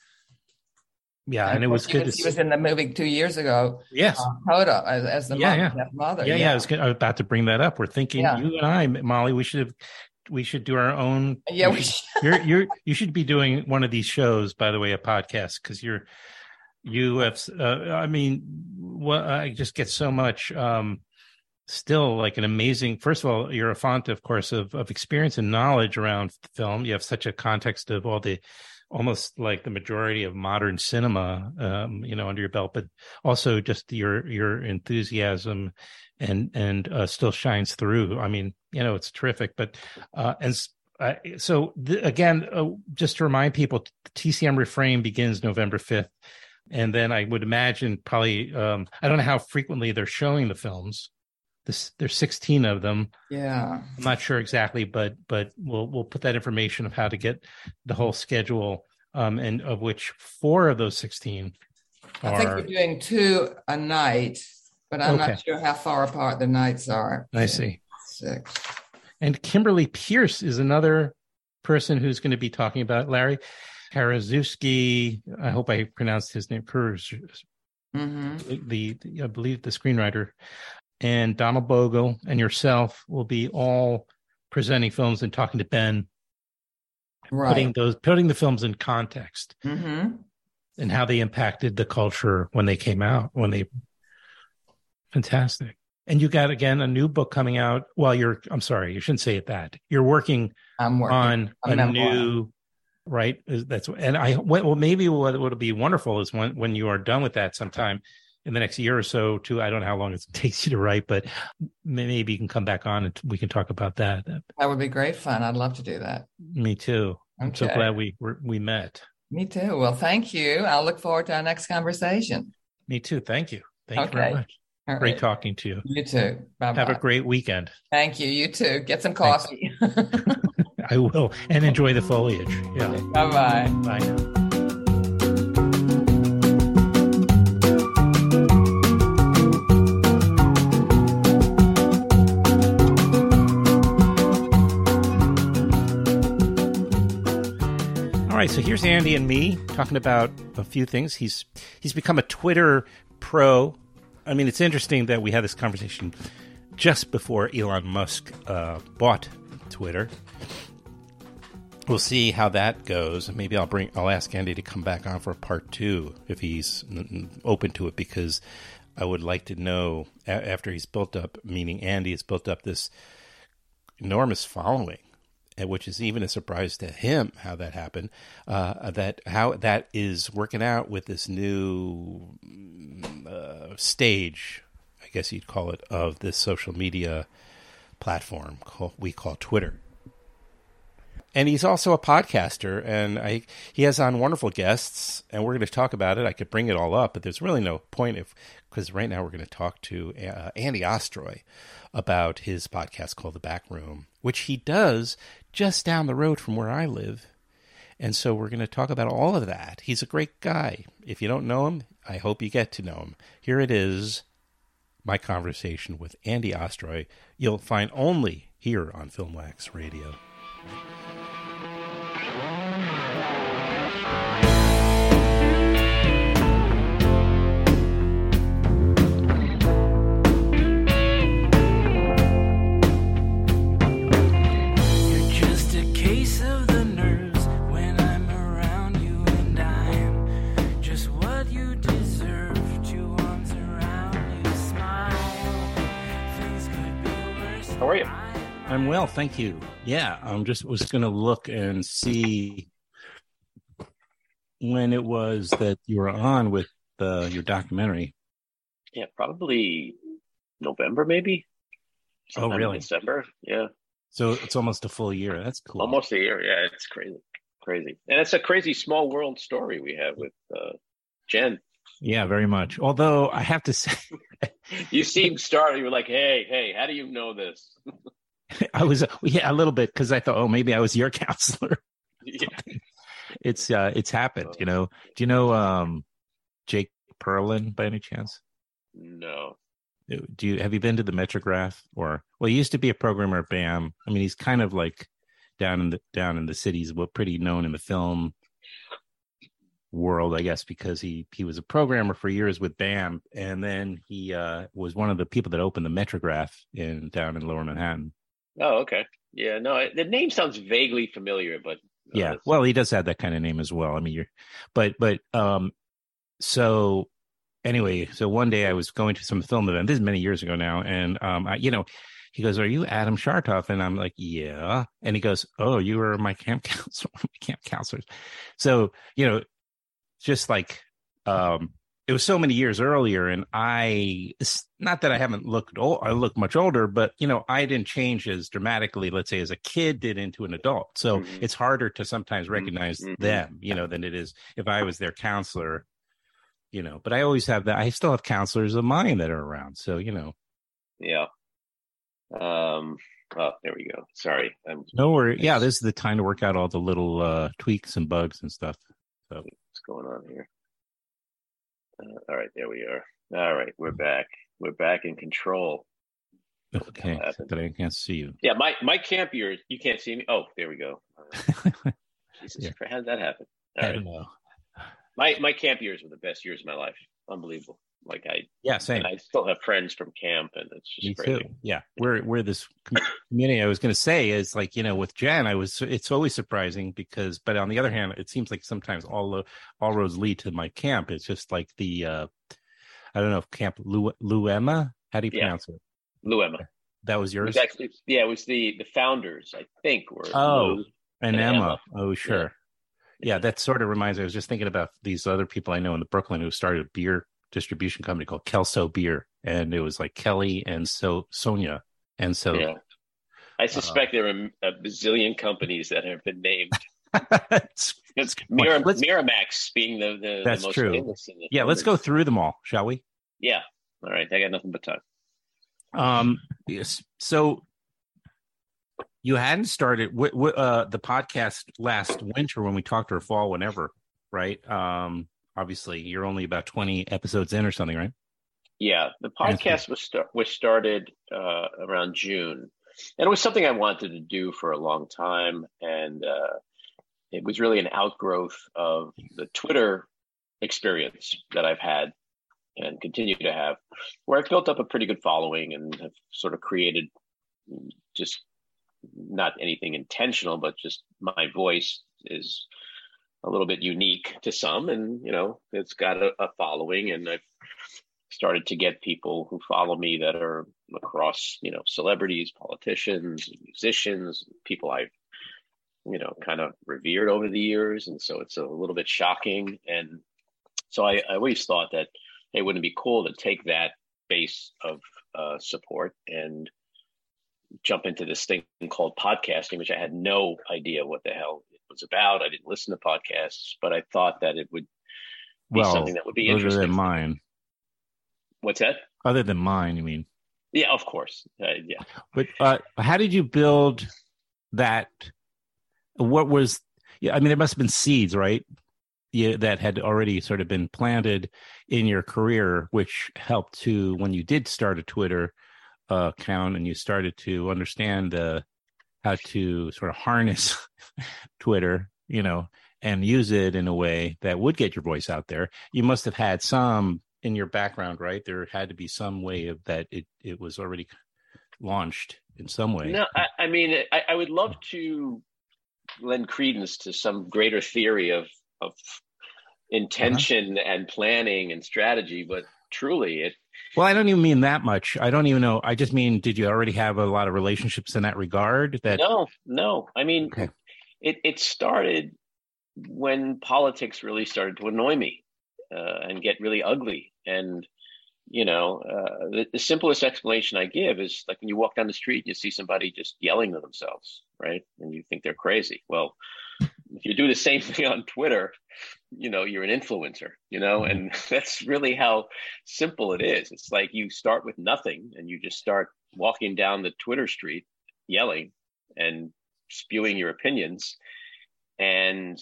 Yeah, and it was good to see. She was in the movie 2 years ago. Yes. Hoda as the mother. Yeah, I was about to bring that up. We're thinking, you and I, Molly, we should do our own. Yeah, we should. You should be doing one of these shows, by the way, a podcast, because I just get so much. Still, like an amazing. First of all, you're a font, of course, of experience and knowledge around film. You have such a context of all the, almost like the majority of modern cinema, under your belt, but also just your enthusiasm and still shines through. I mean, it's terrific, but, just to remind people, TCM Reframed begins November 5th. And then I would imagine probably, I don't know how frequently they're showing the films. There's 16 of them. Yeah. I'm not sure exactly, but we'll put that information of how to get the whole schedule, and of which 4 of those 16 are... I think we're doing 2 a night, but I'm not sure how far apart the nights are. I see. 6. And Kimberly Pierce is another person who's going to be talking about Larry Karaszewski. I hope I pronounced his name, I believe the screenwriter. And Donald Bogle and yourself will be all presenting films and talking to Ben, right, putting the films in context, and how they impacted the culture when they came out. Fantastic. And you got, again, a new book coming out. Well, I'm sorry, you shouldn't say it that. You're working on a new, right? Maybe what would be wonderful is when you are done with that sometime, in the next year or so, too. I don't know how long it takes you to write, but maybe you can come back on and we can talk about that. That would be great fun. I'd love to do that. Me too. Okay. I'm so glad we met. Me too. Well, thank you. I'll look forward to our next conversation. Me too. Thank you. Thank you very much. All great talking to you. You too. Bye-bye. Have a great weekend. Thank you. You too. Get some coffee. I will. And enjoy the foliage. Yeah. Bye-bye. Bye now. So here's Andy and me talking about a few things. He's become a Twitter pro. I mean, it's interesting that we had this conversation just before Elon Musk bought Twitter. We'll see how that goes. Maybe I'll ask Andy to come back on for a part 2 if he's open to it, because I would like to know, after he's built up, meaning Andy has built up this enormous following, which is even a surprise to him how that happened, how that is working out with this new stage, I guess you'd call it, of this social media platform we call Twitter. And he's also a podcaster, and he has on wonderful guests, and we're going to talk about it. I could bring it all up, but there's really no point because right now we're going to talk to Andy Ostroy about his podcast called The Back Room, which he does just down the road from where I live. And so we're going to talk about all of that. He's a great guy. If you don't know him, I hope you get to know him. Here it is, my conversation with Andy Ostroy. You'll find only here on FilmWax Radio. I'm well, thank you. Yeah, I'm just was going to look and see when it was that you were on with your documentary. Yeah, probably November, maybe. Sometime. Oh, really? December, yeah. So it's almost a full year. That's cool. Almost a year, yeah. It's crazy. And it's a crazy small world story we have with Jen. Yeah, very much. Although I have to say, you seemed startled. You were like, hey, how do you know this? I was, a little bit, because I thought, oh, maybe I was your counselor. Yeah. It's happened, you know. Do you know Jake Perlin by any chance? No. Have you been to the Metrograph? Or he used to be a programmer at BAM. I mean, he's kind of like down in the cities, well, pretty known in the film world, I guess, because he was a programmer for years with BAM, and then he was one of the people that opened the Metrograph down in Lower Manhattan. Oh, okay. Yeah, no, the name sounds vaguely familiar, but yeah, well, he does have that kind of name as well. I mean, so anyway, so one day I was going to some film event. This is many years ago now, and he goes, "Are you Adam Shartoff?" And I'm like, "Yeah." And he goes, "Oh, you were my camp counselors." So just like it was so many years earlier, and it's not that I haven't looked old, I look much older, but I didn't change as dramatically, let's say, as a kid did into an adult. So mm-hmm. It's harder to sometimes recognize mm-hmm. them, than it is if I was their counselor, but I always have that. I still have counselors of mine that are around. So, Yeah. Oh, there we go. Sorry. No worry. Yeah. This is the time to work out all the little tweaks and bugs and stuff. So. Going on here. All right, there we are. All right, we're back in control. Okay, but I can't see you. Yeah, my camp years, you can't see me. Oh, there we go. Jesus, yeah. How did that happen? All right. I don't know. My camp years were the best years of my life. Unbelievable. Like same. I still have friends from camp, and it's just crazy. Too. Yeah, we're this community. I was going to say is like with Jen, it's always surprising because, but on the other hand, it seems like sometimes all roads lead to my camp. It's just like the I don't know if Camp Luema. How do you pronounce it? Luema. That was yours. Exactly. Yeah, it was the founders. I think were Lou and Emma. Oh, sure. Yeah, that sort of reminds me. I was just thinking about these other people I know in the Brooklyn who started a beer distribution company called Kelso Beer, and it was like Kelly and Sonia, and so yeah. I suspect there are a bazillion companies that have been named. It's Miramax being the most true. Famous. Yeah, let's go through them all, shall we? Yeah. All right, I got nothing but time. Yes. So you hadn't started the podcast last winter when we talked, or fall, whenever, right? Obviously, you're only about 20 episodes in or something, right? Yeah, the podcast was started around June, and it was something I wanted to do for a long time, and it was really an outgrowth of the Twitter experience that I've had and continue to have, where I've built up a pretty good following and have sort of created just not anything intentional, but just my voice is a little bit unique to some, and it's got a following, and I've started to get people who follow me that are across celebrities, politicians, musicians, people I've kind of revered over the years, and so it's a little bit shocking. And so I always thought that hey, wouldn't it be cool to take that base of support and jump into this thing called podcasting, which I had no idea what the hell was about. I didn't listen to podcasts, but I thought that it would be something that would be interesting. Other than mine. What's that? Other than mine, you mean? Yeah, of course. Yeah. But how did you build that? What was? Yeah, I mean, there must have been seeds, right? Yeah, that had already sort of been planted in your career, which helped to when you did start a Twitter account and you started to understand how to sort of harness Twitter, and use it in a way that would get your voice out there. You must have had some in your background, right? There had to be some way of that it was already launched in some way. No, I mean, I would love to lend credence to some greater theory of intention and planning and strategy, but truly Well, I don't even mean that much. I don't even know. I just mean, did you already have a lot of relationships in that regard? That No. I mean, okay. It started when politics really started to annoy me and get really ugly. And, you know, the simplest explanation I give is like when you walk down the street, you see somebody just yelling to themselves, right? And you think they're crazy. Well, if you do the same thing on Twitter, you know, you're an influencer, you know, and that's really how simple it is. It's like you start with nothing and you just start walking down the Twitter street, yelling and spewing your opinions. And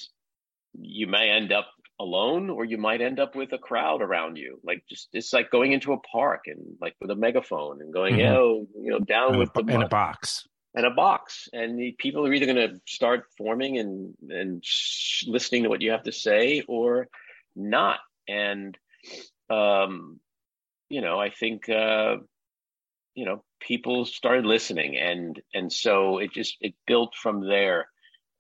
you may end up alone, or you might end up with a crowd around you. Like, just, it's like going into a park and like with a megaphone and going, oh, you know, down with the box. And a box, and the people are either going to start forming and listening to what you have to say or not. And you know, I think you know, people started listening, and so it built from there.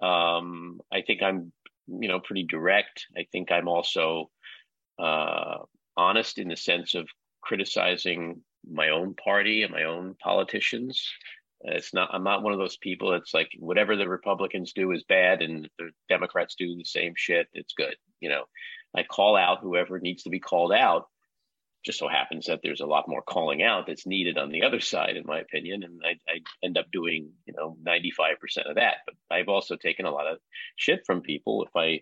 I think I'm, you know, pretty direct. I think I'm also honest in the sense of criticizing my own party and my own politicians. It's not, I'm not one of those people that's like, whatever the Republicans do is bad and the Democrats do the same shit, it's good. You know, I call out whoever needs to be called out. Just so happens that there's a lot more calling out that's needed on the other side, in my opinion. And I end up doing, you know, 95% of that. But I've also taken a lot of shit from people. If I, you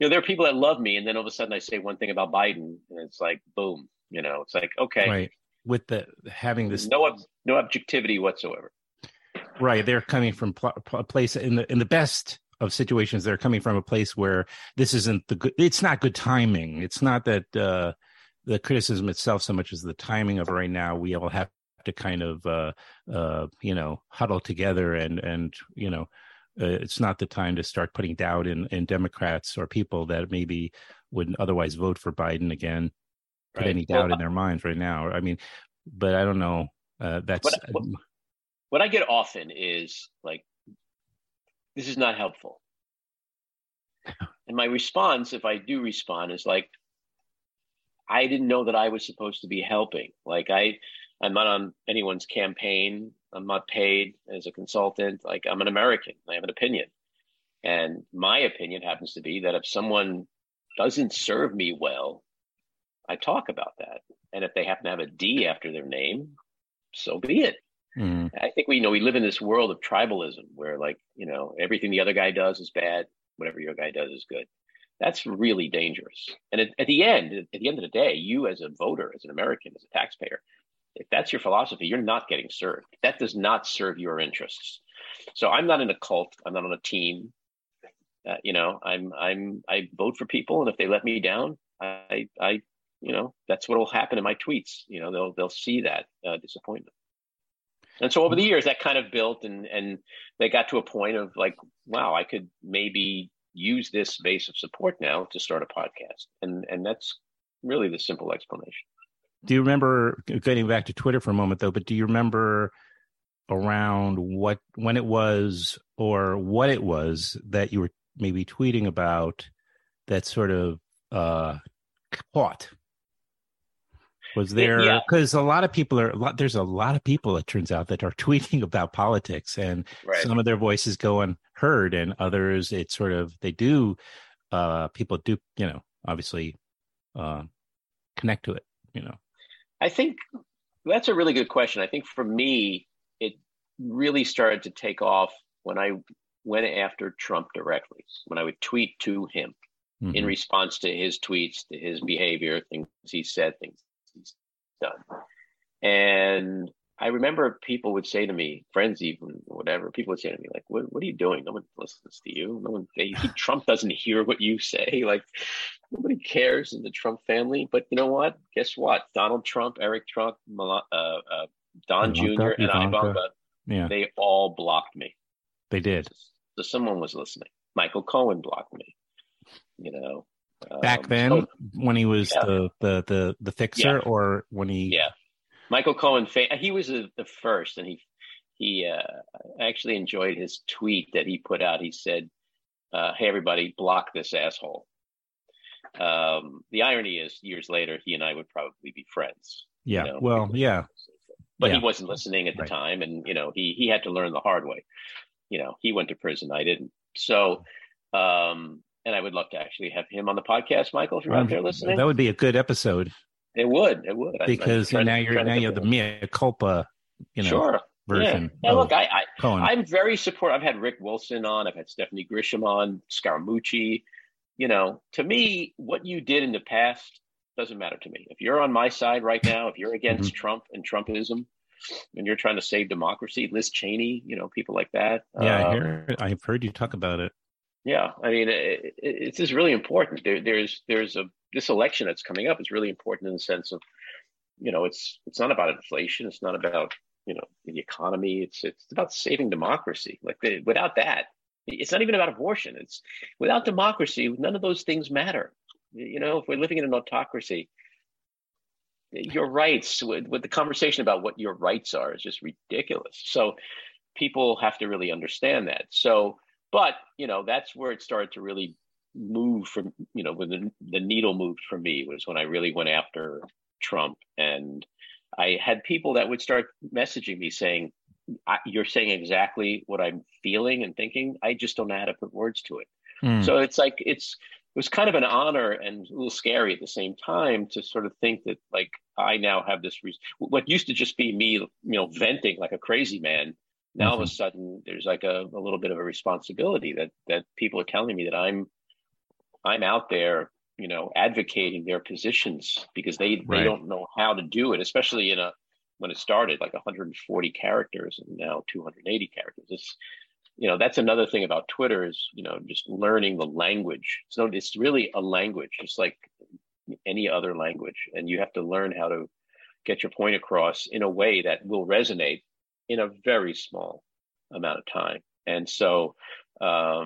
know, there are people that love me, and then all of a sudden I say one thing about Biden and it's like, boom, you know, it's like, okay. Right. With the having this. No objectivity whatsoever. Right. They're coming from a place in the best of situations. They're coming from a place where this isn't the good. It's not good timing. It's not that the criticism itself so much as the timing of it right now. We all have to kind of, you know, huddle together and you know, it's not the time to start putting doubt in Democrats or people that maybe wouldn't otherwise vote for Biden again. Put right. any doubt in their minds right now. I mean, but I don't know. That's. What I get often is like, this is not helpful. And my response, if I do respond, is like, I didn't know that I was supposed to be helping. Like I'm not on anyone's campaign. I'm not paid as a consultant. Like, I'm an American. I have an opinion. And my opinion happens to be that if someone doesn't serve me well, I talk about that. And if they happen to have a D after their name, so be it. I think we live in this world of tribalism where, like, you know, everything the other guy does is bad, whatever your guy does is good. That's really dangerous. And at the end of the day, you as a voter, as an American, as a taxpayer, if that's your philosophy, you're not getting served. That does not serve your interests. So I'm not in a cult. I'm not on a team. You know, I vote for people, and if they let me down, I you know, that's what will happen in my tweets. You know, they'll see that disappointment. And so over the years, that kind of built, and they got to a point of like, wow, I could maybe use this base of support now to start a podcast. And that's really the simple explanation. Do you remember, getting back to Twitter for a moment, though, but do you remember around when it was or what it was that you were maybe tweeting about that sort of caught? Was there, because a lot of people there's a lot of people, it turns out, that are tweeting about politics, and right. some of their voices go unheard, and others, it's sort of, they do, people do, you know, obviously connect to it, you know. I think that's a really good question. I think for me, it really started to take off when I went after Trump directly, when I would tweet to him in response to his tweets, to his behavior, things he said, things done. And I remember people would say to me, friends even, whatever, people would say to me, like, what are you doing? No one listens to you. No one. Trump doesn't hear what you say. Like, nobody cares in the Trump family. But you know what? Guess what? Donald Trump, Eric Trump, Don Jr., and Ivanka, they all blocked me. They did. So someone was listening. Michael Cohen blocked me, you know. Back then, when he was the fixer, or when he Michael Cohen, he was the first, and he actually enjoyed his tweet that he put out. He said, "Hey everybody, block this asshole." The irony is, years later, he and I would probably be friends. Yeah. You know, well, yeah. But he wasn't listening at the time. And, you know, he had to learn the hard way. You know, he went to prison. I didn't. So, and I would love to actually have him on the podcast, Michael, if you're out there listening. That would be a good episode. It would. Because now you have the mea culpa, you know, version. Yeah. Now, look, I'm very supportive. I've had Rick Wilson on. I've had Stephanie Grisham on, Scaramucci. You know, to me, what you did in the past doesn't matter to me. If you're on my side right now, if you're against Trump and Trumpism, and you're trying to save democracy, Liz Cheney, you know, people like that. Yeah, I've heard you talk about it. Yeah, I mean, it's just really important. This election that's coming up is really important in the sense of, you know, it's not about inflation. It's not about, you know, the economy. It's about saving democracy. Like without that, it's not even about abortion. It's without democracy, none of those things matter. You know, if we're living in an autocracy, your rights with the conversation about what your rights are is just ridiculous. So people have to really understand that. So. But, you know, that's where it started to really move from, you know, when the needle moved for me was when I really went after Trump. And I had people that would start messaging me saying, you're saying exactly what I'm feeling and thinking. I just don't know how to put words to it. So it's like it was kind of an honor and a little scary at the same time to sort of think that, like, I now have this reason. What used to just be me, you know, venting like a crazy man. Now, all of a sudden, there's like a little bit of a responsibility that people are telling me that I'm out there, you know, advocating their positions because they don't know how to do it, especially when it started, like 140 characters and now 280 characters. It's, you know, that's another thing about Twitter is, you know, just learning the language. So it's really a language, just like any other language. And you have to learn how to get your point across in a way that will resonate in a very small amount of time. And so, but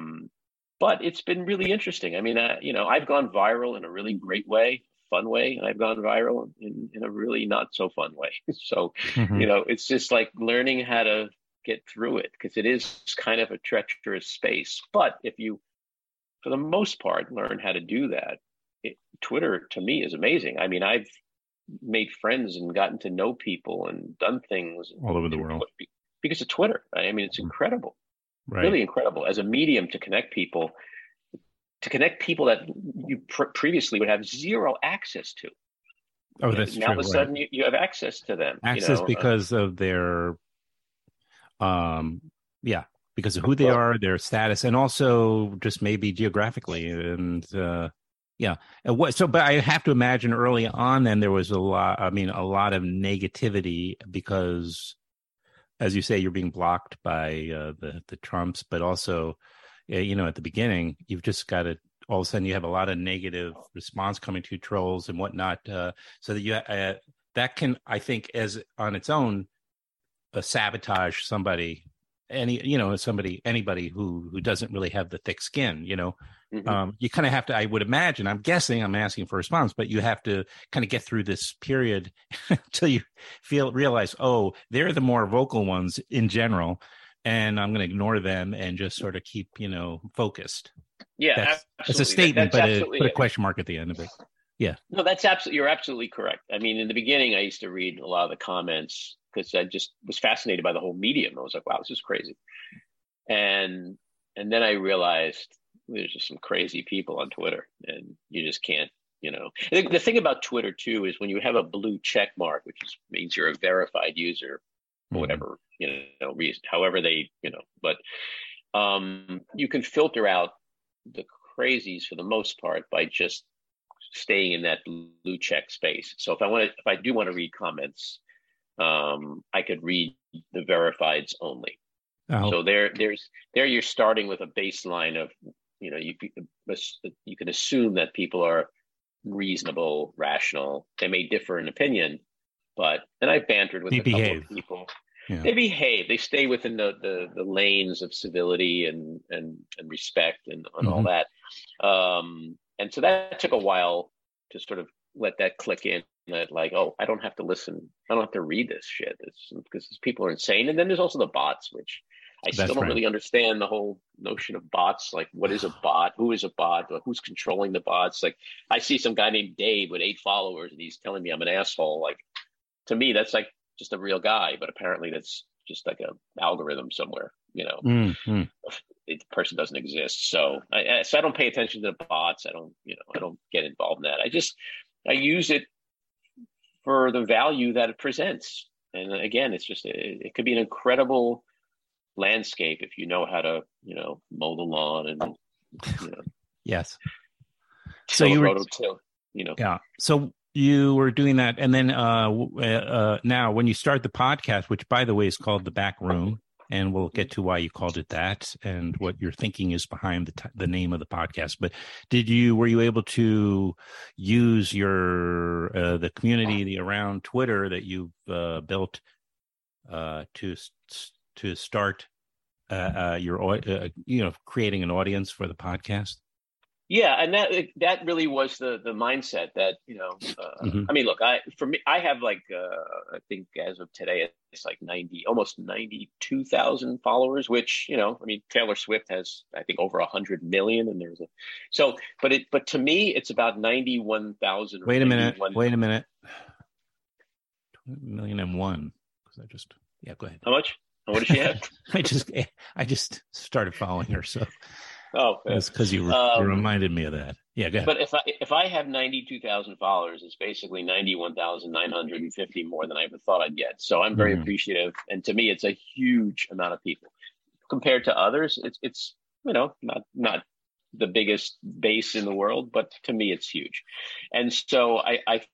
it's been really interesting. I mean, you know, I've gone viral in a really great way, fun way, and I've gone viral in a really not so fun way. So, you know, it's just like learning how to get through it because it is kind of a treacherous space. But if you, for the most part, learn how to do that, Twitter to me is amazing. I mean, I've made friends and gotten to know people and done things all over the world because of Twitter. I mean, it's incredible, really incredible as a medium to connect people that you previously would have zero access to. Oh, that's true. Now all of a sudden you have access to them. Access, you know, because of their, because of who they are, their status, and also just maybe geographically and, yeah. And but I have to imagine early on then there was a lot of negativity because, as you say, you're being blocked by the Trumps, but also, you know, at the beginning, you've just got to, all of a sudden you have a lot of negative response coming to trolls and whatnot. So that you, that can, I think, as on its own, sabotage somebody. Anybody who doesn't really have the thick skin, you know, you kind of have to, I would imagine, I'm guessing, I'm asking for a response, but you have to kind of get through this period until you realize, oh, they're the more vocal ones in general, and I'm going to ignore them and just sort of keep, you know, focused. Yeah, that's a statement, but put a question mark at the end of it. Yeah, no, you're absolutely correct. I mean, in the beginning, I used to read a lot of the comments because I just was fascinated by the whole medium. I was like, wow, this is crazy. And then I realized there's just some crazy people on Twitter and you just can't, you know. The thing about Twitter, too, is when you have a blue check mark, which means you're a verified user, for whatever, you know, reason, however they, you know. But you can filter out the crazies for the most part by just staying in that blue check space. So if I do want to read comments, I could read the verifieds only. Oh. So there's you're starting with a baseline of, you know, you can assume that people are reasonable, rational. They may differ in opinion, and I bantered with a couple of people. Yeah. They behave. They stay within the lanes of civility and respect and all that. And so that took a while to sort of let that click in. That like, oh, I don't have to listen. I don't have to read this shit. It's because these people are insane. And then there's also the bots, which I still don't really understand the whole notion of bots. Like, what is a bot? Who is a bot? Like, who's controlling the bots? Like, I see some guy named Dave with 8 followers, and he's telling me I'm an asshole. Like, to me, that's like just a real guy, but apparently that's just like an algorithm somewhere, you know, the person doesn't exist. So I don't pay attention to the bots. I don't get involved in that. I use it for the value that it presents. And again, it's just, it could be an incredible landscape if you know how to, you know, mow the lawn and, you know, yes. So you were, you know, yeah. So you were doing that. And then now when you start the podcast, which by the way is called The Back Room, and we'll get to why you called it that and what your thinking is behind the name of the podcast. But were you able to use your the community around Twitter that you've built to start your you know, creating an audience for the podcast? Yeah, and that really was the mindset that, you know. I mean, look, I have like I think as of today it's like almost 92,000 followers, which, you know, I mean, Taylor Swift has, I think, over 100 million, and there's but to me it's about 91,000. Wait a minute. 1,000,001, because go ahead. How much? What does she have? I just started following her, so. Oh, that's because you reminded me of that. Yeah, go ahead. But if I have 92,000 followers, it's basically 91,950 more than I ever thought I'd get. So I'm very appreciative, and to me, it's a huge amount of people compared to others. It's you know, not the biggest base in the world, but to me, it's huge. And so I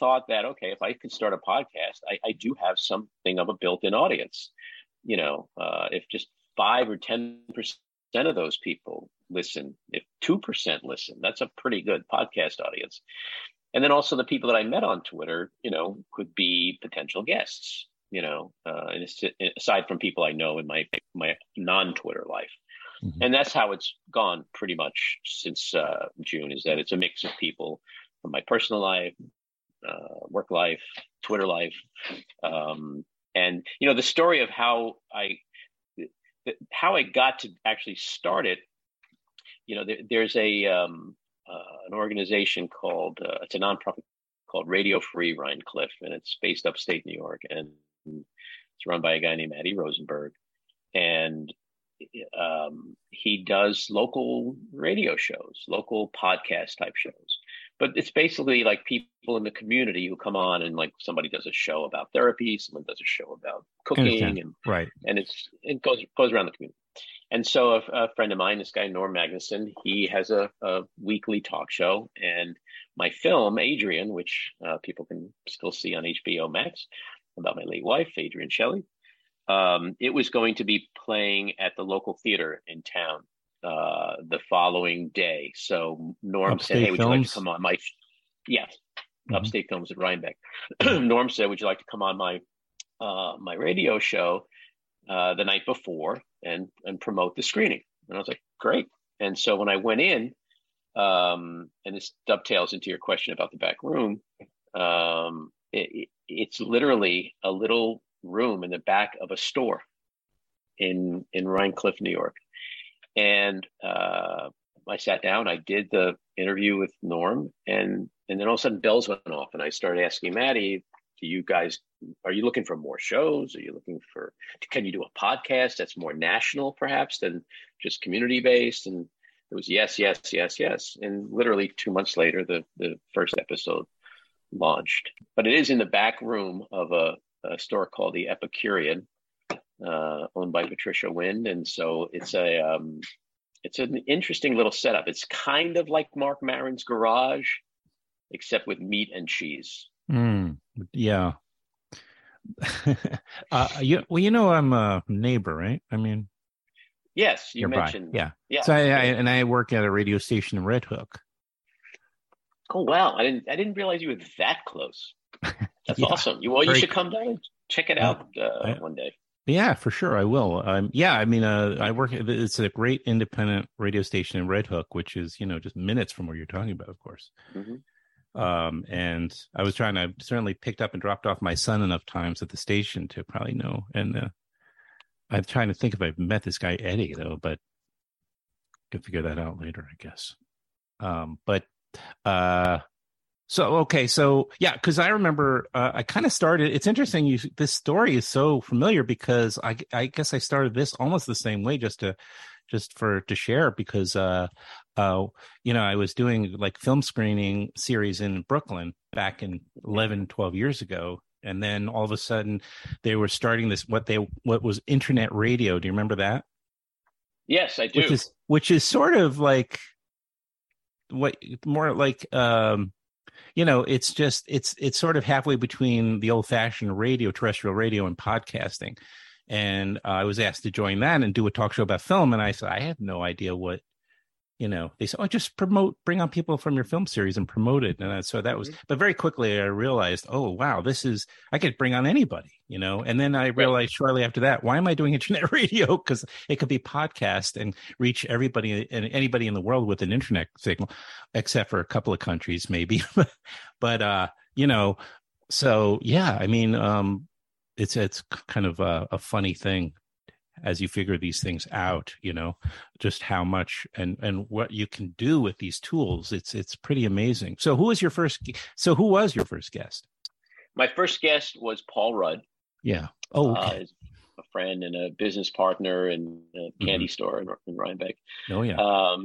thought that, okay, if I could start a podcast, I do have something of a built-in audience. You know, if just 5 or 10%. Of those people listen, if 2% listen, that's a pretty good podcast audience. And then also the people that I met on Twitter, you know, could be potential guests, you know, aside from people I know in my non-Twitter life. And that's how it's gone pretty much since June, is that it's a mix of people from my personal life, work life, Twitter life. And, you know, the story of how I got to actually start it, you know, there's a an organization called it's a nonprofit called Radio Free Rhinecliff, and it's based upstate New York, and it's run by a guy named Eddie Rosenberg, and he does local radio shows, local podcast type shows. But it's basically like people in the community who come on, and like somebody does a show about therapy, someone does a show about cooking, and right. And it goes around the community. And so a friend of mine, this guy, Norm Magnuson, he has a weekly talk show, and my film, Adrienne, which people can still see on HBO Max, about my late wife, Adrienne Shelley. It was going to be playing at the local theater in town the following day. So Norm Upstate said, hey, would you like to come on my Upstate Films at Rhinebeck. Norm said, would you like to come on my my radio show the night before and promote the screening? And I was like, great. And so when I went in, and this dovetails into your question about the back room, it's literally a little room in the back of a store in Rhinecliff, New York. And I sat down, I did the interview with Norm, and then all of a sudden bells went off, and I started asking Maddie, are you looking for more shows? Are you looking for, can you do a podcast that's more national perhaps than just community based? And it was yes. And literally 2 months later, the first episode launched. But it is in the back room of a store called the Epicurean, owned by Patricia Wind, and so it's an interesting little setup. It's kind of like Mark Maron's garage, except with meat and cheese. Yeah. You know, I'm a neighbor, right? I mean, yes, you mentioned, yeah. So I work at a radio station in Red Hook. Oh wow, I didn't realize you were that close. That's awesome. You should come down and check it out one day. Yeah, for sure. I will. I work. It's a great independent radio station in Red Hook, which is, you know, just minutes from where you're talking about, of course. And I was trying to certainly picked up and dropped off my son enough times at the station to probably know. And I'm trying to think if I've met this guy, Eddie, though, but I could figure that out later, I guess. So, okay. So yeah, cause I remember I kind of started, it's interesting. This story is so familiar because I guess I started this almost the same way just to share because, you know, I was doing like film screening series in Brooklyn back in 11, 12 years ago. And then all of a sudden they were starting this, what was internet radio. Do you remember that? Yes, I do. Which is sort of like what more like, you know, it's just it's sort of halfway between the old fashioned radio, terrestrial radio, and podcasting. And I was asked to join that and do a talk show about film. And I said, I have no idea what, you know, they said, oh, just bring on people from your film series and promote it. And so that was, but very quickly I realized, oh, wow, I could bring on anybody, you know. And then I realized shortly after that, why am I doing internet radio? Because it could be podcast and reach everybody and anybody in the world with an internet signal, except for a couple of countries maybe. But, you know, so yeah, I mean, it's kind of a funny thing as you figure these things out, you know, just how much and what you can do with these tools. It's pretty amazing. So who was your first guest? My first guest was Paul Rudd. Yeah. Oh, okay. A friend and a business partner in a candy store in Rhinebeck. Oh yeah.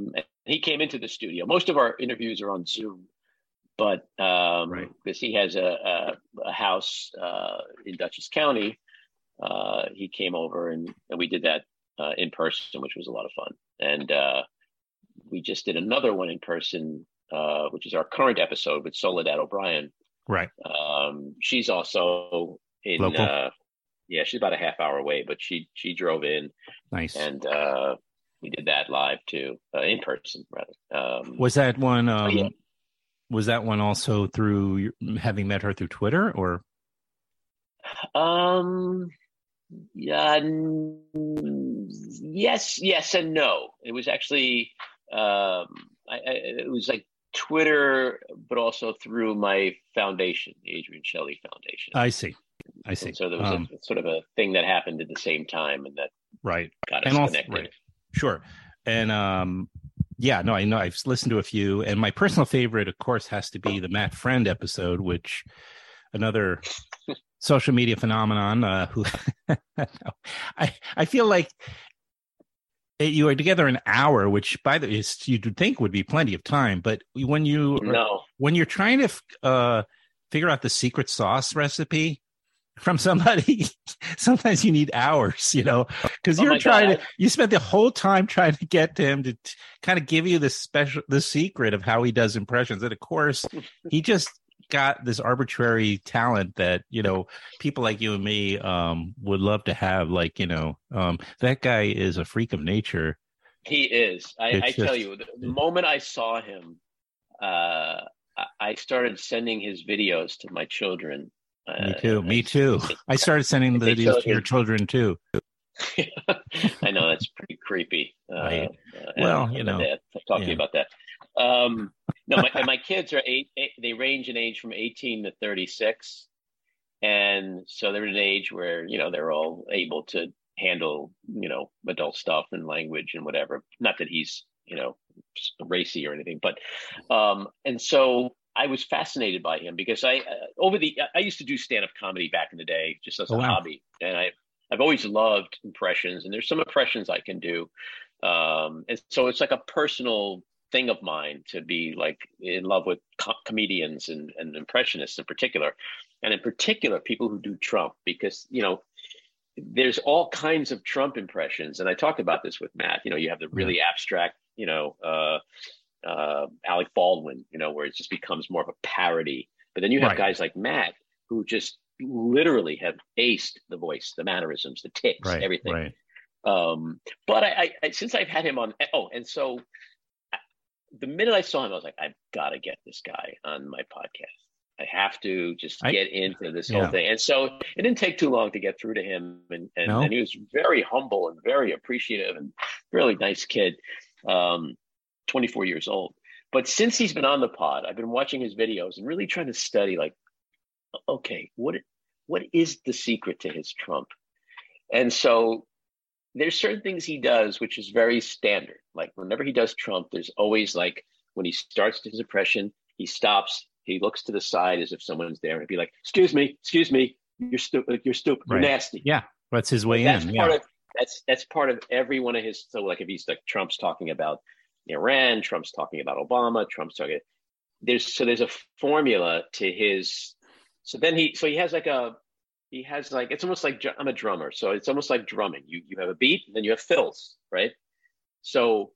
He came into the studio. Most of our interviews are on Zoom, but because he has a house in Dutchess County. He came over and we did that in person, which was a lot of fun. And we just did another one in person, which is our current episode with Soledad O'Brien. Right. She's also in, she's about a half hour away, but she drove in. Nice. And we did that live too, in person rather. Was that one? Was that one also through having met her through Twitter or? Yeah. Yes, and no. It was actually it was like Twitter, but also through my foundation, the Adrienne Shelley Foundation. I see. And so there was a sort of a thing that happened at the same time, and that got us connected. Right. Sure, and yeah, no, I know I've listened to a few, and my personal favorite, of course, has to be the Matt Friend episode, which another. Social media phenomenon. Who I feel like you are together an hour, which by the way you'd think would be plenty of time, but when you're trying to figure out the secret sauce recipe from somebody, sometimes you need hours, you know, because you spent the whole time trying to get to him to kind of give you the secret of how he does impressions, and of course he just. Got this arbitrary talent that, you know, people like you and me would love to have, like, you know, that guy is a freak of nature. He is. I tell you, the moment I saw him, I started sending his videos to my children. Me too. I started sending the videos to your children too. I know, that's pretty creepy. Right. Well, you know, I'll talk to you about that. No, my kids are they range in age from 18 to 36. And so they're at an age where, you know, they're all able to handle, you know, adult stuff and language and whatever. Not that he's, you know, racy or anything, but, and so I was fascinated by him because I used to do stand-up comedy back in the day, just as a hobby. And I've always loved impressions, and there's some impressions I can do. And so it's like a personal thing of mine to be like in love with comedians and impressionists in particular people who do Trump, because, you know, there's all kinds of Trump impressions. And I talked about this with Matt, you know, you have the really abstract, you know, Alec Baldwin, you know, where it just becomes more of a parody, but then you have guys like Matt who just literally have aced the voice, the mannerisms, the tics, everything. Right. But I since I've had him on, the minute I saw him, I was like, I've got to get this guy on my podcast. I have to just get into this whole thing. And so it didn't take too long to get through to him. And he was very humble and very appreciative and really nice kid, 24 years old. But since he's been on the pod, I've been watching his videos and really trying to study, like, okay, what is the secret to his Trump? And so there's certain things he does, which is very standard. Like whenever he does Trump, there's always like when he starts his impression, he stops, He looks to the side as if someone's there and he'd be like, excuse me, you're stupid, right. You're nasty. Yeah, that's his way in. That's part of every one of his, so like if he's like Trump's talking about Iran, Trump's talking about Obama, Trump's talking, there's a formula to his, so he has like, it's almost like, I'm a drummer, so it's almost like drumming. You have a beat and then you have fills, right? So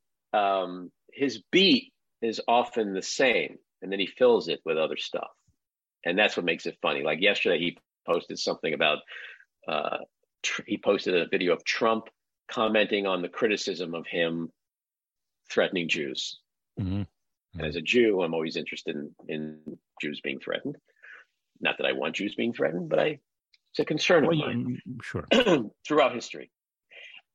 his beat is often the same. And then he fills it with other stuff. And that's what makes it funny. Like yesterday, he posted something about, he posted a video of Trump commenting on the criticism of him threatening Jews. Mm-hmm. And as a Jew, I'm always interested in Jews being threatened. Not that I want Jews being threatened, but it's a concern of mine. Sure. Throughout history.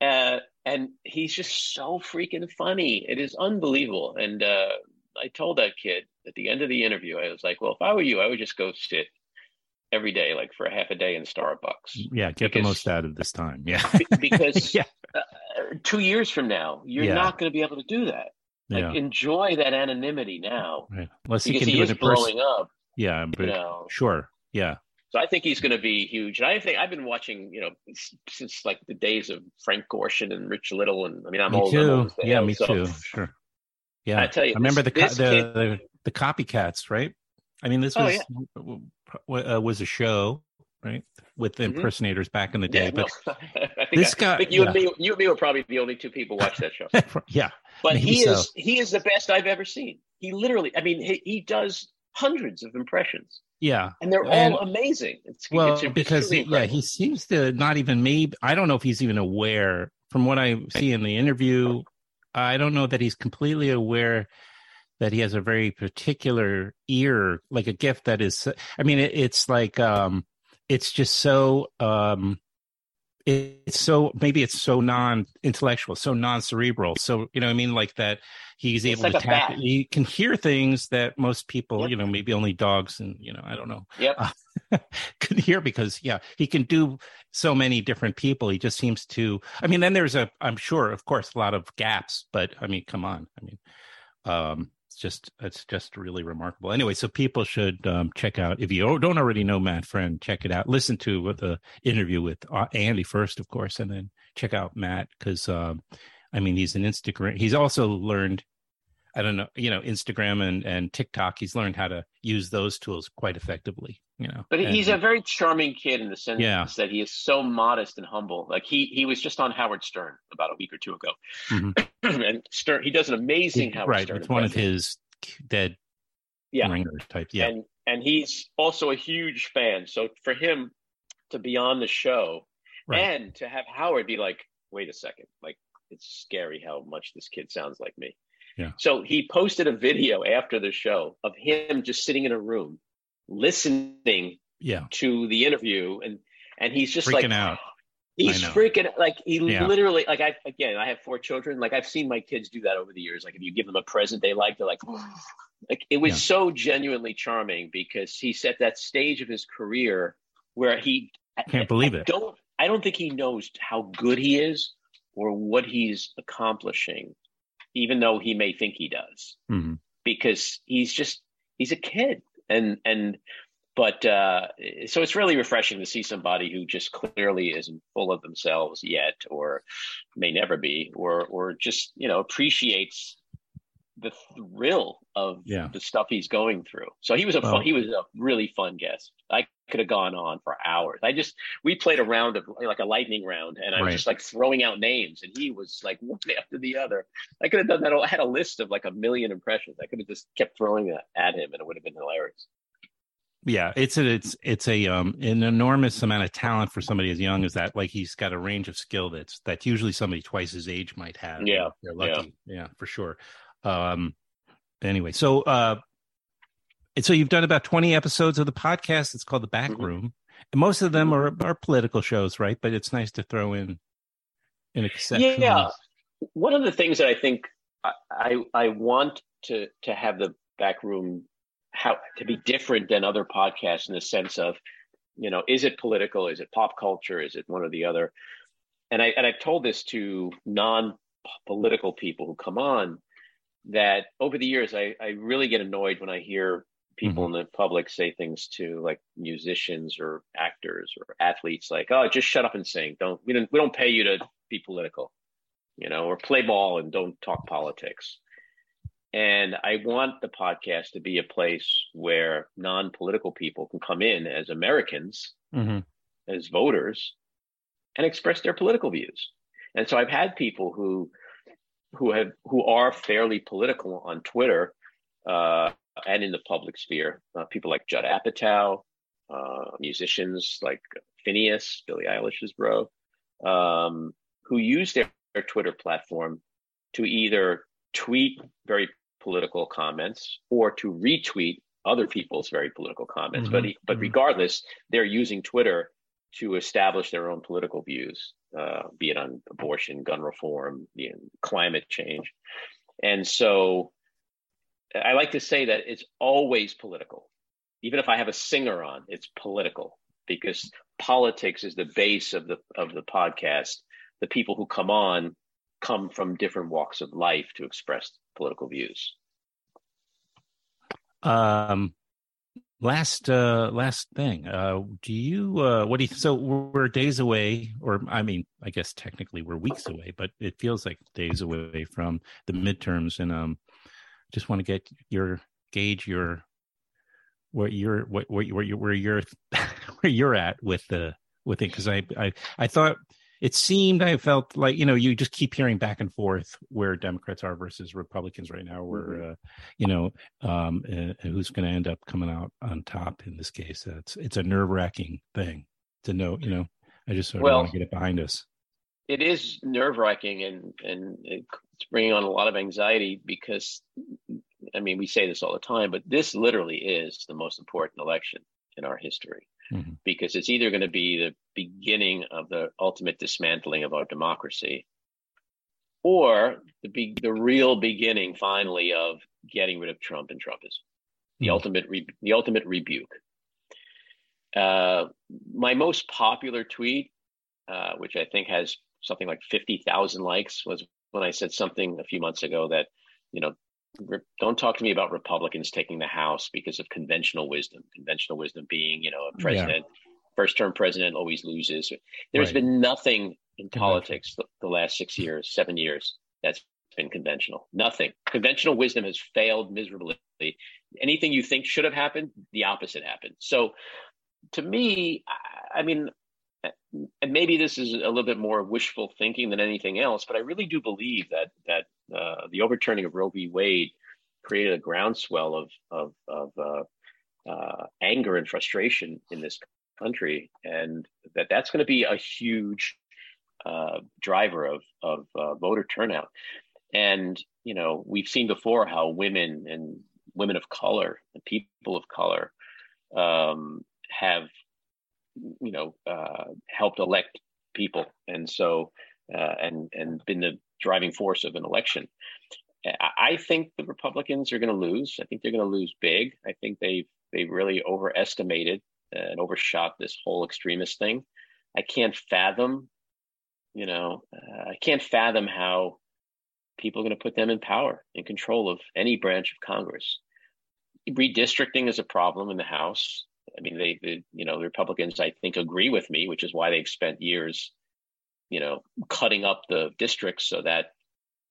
And he's just so freaking funny. It is unbelievable. And I told that kid at the end of the interview, I was like, well, if I were you, I would just go sit every day, like for a half a day in Starbucks. Yeah, get the most out of this time. Yeah. Because 2 years from now, you're not going to be able to do that. Like, enjoy that anonymity now. Right. Unless you can do it in person. Up, yeah, but, sure. Yeah. So I think he's going to be huge. And I think I've been watching, since like the days of Frank Gorshin and Rich Little. And I mean, I'm old. Me too. Sure. Yeah, I tell you, I remember the copycats, right? I mean, this was a show, right, with impersonators back in the day. Yeah, but this guy, you and me were probably the only two people watch that show. Yeah, but he is the best I've ever seen. He literally, he does hundreds of impressions. Yeah, and they're all amazing. He seems to not even I don't know if he's even aware. From what I see in the interview, I don't know that he's completely aware that he has a very particular ear, like a gift that is, it's like, it's just so, maybe it's so non-intellectual, so non-cerebral. So, like that he's able to tap, he can hear things that most people, maybe only dogs and, I don't know, could hear because, he can do so many different people. He just seems to, then there's I'm sure, of course, a lot of gaps, but come on. It's just really remarkable. Anyway, so people should check out, if you don't already know Matt Friend, check it out. Listen to the interview with Andy first, of course, and then check out Matt because, he's an Instagram. He's also learned, Instagram and TikTok. He's learned how to use those tools quite effectively, But he's a very charming kid in the sense that he is so modest and humble. Like he was just on Howard Stern about a week or two ago. Mm-hmm. And Stern, he does an amazing Howard Stern. Right, it's one of his dead ringer type. Yeah. And he's also a huge fan. So for him to be on the show and to have Howard be like, wait a second, like it's scary how much this kid sounds like me. Yeah. So he posted a video after the show of him just sitting in a room listening to the interview. And he's just freaking out. He's freaking like he literally like I have four children. Like I've seen my kids do that over the years. Like if you give them a present they like, they're like, like it was so genuinely charming because he's at that stage of his career where he can't believe it. I don't think he knows how good he is or what he's accomplishing, even though he may think he does, because he's a kid. But so it's really refreshing to see somebody who just clearly isn't full of themselves yet, or may never be, or just, appreciates the thrill of the stuff he's going through. So he was a really fun guest. I could have gone on for hours. We played a round of like a lightning round, and I was just like throwing out names, and he was like one after the other. I could have done that. I had a list of like 1 million impressions. I could have just kept throwing that at him, and it would have been hilarious. Yeah, it's an enormous amount of talent for somebody as young as that. Like he's got a range of skill that's usually somebody twice his age might have. Yeah, they're lucky. Yeah, for sure. Anyway, so so you've done about 20 episodes of the podcast. It's called The Back Room, and most of them are political shows, right? But it's nice to throw in an exception. Yeah, one of the things that I think I want to have The Back Room how to be different than other podcasts in the sense of, is it political? Is it pop culture? Is it one or the other? And I've told this to non-political people who come on. That over the years, I really get annoyed when I hear people in the public say things to, like, musicians or actors or athletes, like, oh, just shut up and sing. We don't pay you to be political, you know, or play ball and don't talk politics. And I want the podcast to be a place where non-political people can come in as Americans, as voters, and express their political views. And so I've had people who are fairly political on Twitter and in the public sphere, people like Judd Apatow, musicians like Phineas, Billie Eilish's bro, who use their Twitter platform to either tweet very political comments or to retweet other people's very political comments. But regardless, they're using Twitter to establish their own political views, be it on abortion, gun reform, climate change. And so I like to say that it's always political. Even if I have a singer on, it's political, because politics is the base of the podcast. The people who come on come from different walks of life to express political views. Last thing. So we're days away, or I mean, I guess technically we're weeks away, but it feels like days away from the midterms. And just want to get where you're at with it, because I thought it seemed, I felt like, you know, you just keep hearing back and forth where Democrats are versus Republicans right now, where, who's going to end up coming out on top in this case. It's a nerve-wracking thing to know, you know, I just sort of want to get it behind us. It is nerve-wracking, and it's bringing on a lot of anxiety, because, I mean, we say this all the time, but this literally is the most important election in our history. Because it's either going to be the beginning of the ultimate dismantling of our democracy, or the real beginning, finally, of getting rid of Trump and Trumpism, the ultimate rebuke. My most popular tweet, which I think has something like 50,000 likes, was when I said something a few months ago that, you know, don't talk to me about Republicans taking the House because of conventional wisdom being, you know, a president, first-term president always loses. There's been nothing in politics the last 7 years that's been conventional. Nothing. Conventional wisdom has failed miserably. Anything you think should have happened, the opposite happened. So to me, I mean, and maybe this is a little bit more wishful thinking than anything else, but I really do believe that the overturning of Roe v. Wade created a groundswell of anger and frustration in this country, and that's going to be a huge driver of voter turnout. And you know, we've seen before how women of color and people of color have, you know, helped elect people, and so and been the driving force of an election. I think the Republicans are going to lose. I think they're going to lose big. I think they really overestimated and overshot this whole extremist thing. I can't fathom how people are going to put them in power, in control of any branch of Congress. Redistricting is a problem in the House. I mean, the Republicans, I think, agree with me, which is why they've spent years, you know, cutting up the districts so that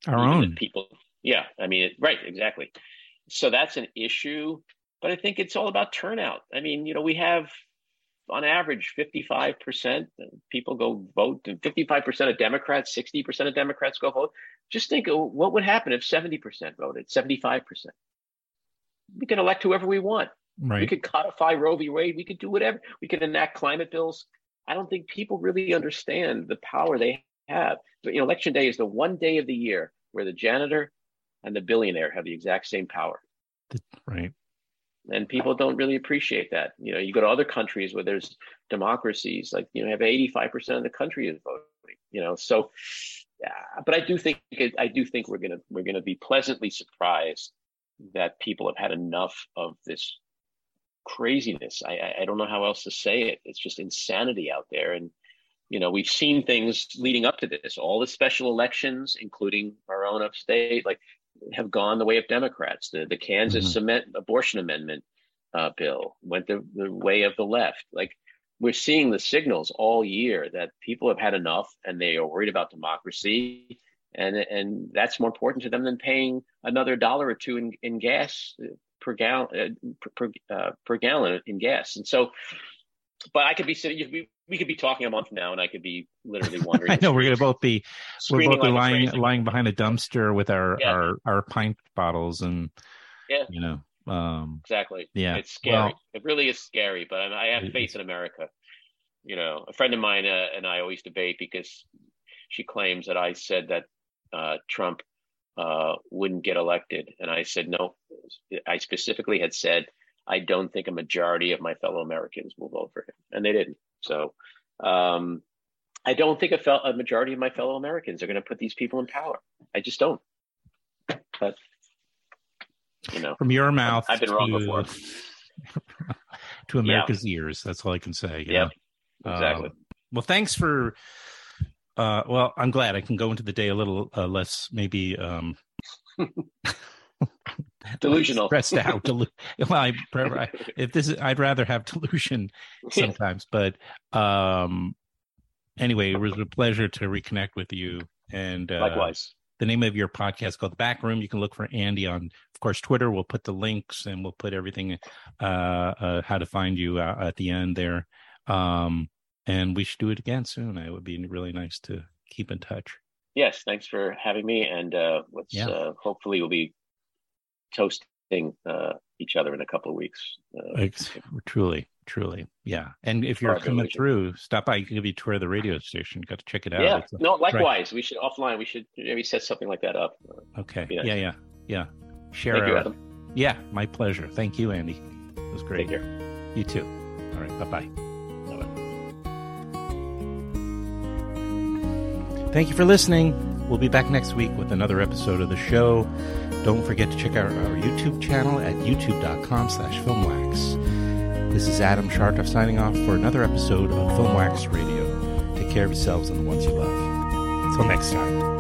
our own people. Yeah, I mean, right. Exactly. So that's an issue. But I think it's all about turnout. I mean, you know, we have on average 55% people go vote, 55% of Democrats, 60% of Democrats go vote. Just think, what would happen if 70% voted, 75%? We can elect whoever we want. Right. We could codify Roe v. Wade. We could do whatever. We could enact climate bills. I don't think people really understand the power they have. But, you know, Election Day is the one day of the year where the janitor and the billionaire have the exact same power. Right. And people don't really appreciate that. You know, you go to other countries where there's democracies, like, you know, have 85% of the country is voting. You know, so, but I do think we're gonna be pleasantly surprised that people have had enough of this craziness. I don't know how else to say it. It's just insanity out there. And, you know, we've seen things leading up to this. All the special elections, including our own upstate, like, have gone the way of Democrats. The Kansas cement abortion amendment, bill, went the way of the left. Like, we're seeing the signals all year that people have had enough and they are worried about democracy. And that's more important to them than paying another $1 or $2 in gas per gallon in gas. And so, but I could be sitting, we could be talking a month from now, and I could be literally wondering. I know we're going to both be lying behind a dumpster with our pint bottles and you know. Exactly. Yeah, it's scary. Well, it really is scary, but I have faith in America. You know, a friend of mine and I always debate because she claims that I said that Trump wouldn't get elected, and I said no. I specifically had said I don't think a majority of my fellow Americans will vote for him, and they didn't. So I don't think a majority of my fellow Americans are going to put these people in power. I just don't. But you know, from your mouth, I've been wrong before. To America's ears, that's all I can say. Yeah, exactly. Well, thanks for. Well, I'm glad I can go into the day a little less, maybe delusional, stressed out. I'd rather have delusion sometimes. But anyway, it was a pleasure to reconnect with you. And likewise, the name of your podcast is called The Back Room. You can look for Andy on, of course, Twitter. We'll put the links and we'll put everything how to find you at the end there. And we should do it again soon. It would be really nice to keep in touch. Yes, thanks for having me. And hopefully we'll be toasting each other in a couple of weeks. Truly. Yeah. And if you're coming through, stop by. You can give you a tour of the radio station. Got to check it out. Yeah. Likewise. We should offline. We should maybe set something like that up. Okay. Nice. Yeah. Share. Thank you, Adam. Yeah, my pleasure. Thank you, Andy. It was great. Take care. You too. All right. Bye-bye. Thank you for listening. We'll be back next week with another episode of the show. Don't forget to check out our YouTube channel at youtube.com/FilmWax. This is Adam Shartoff signing off for another episode of Film Wax Radio. Take care of yourselves and the ones you love. Until next time.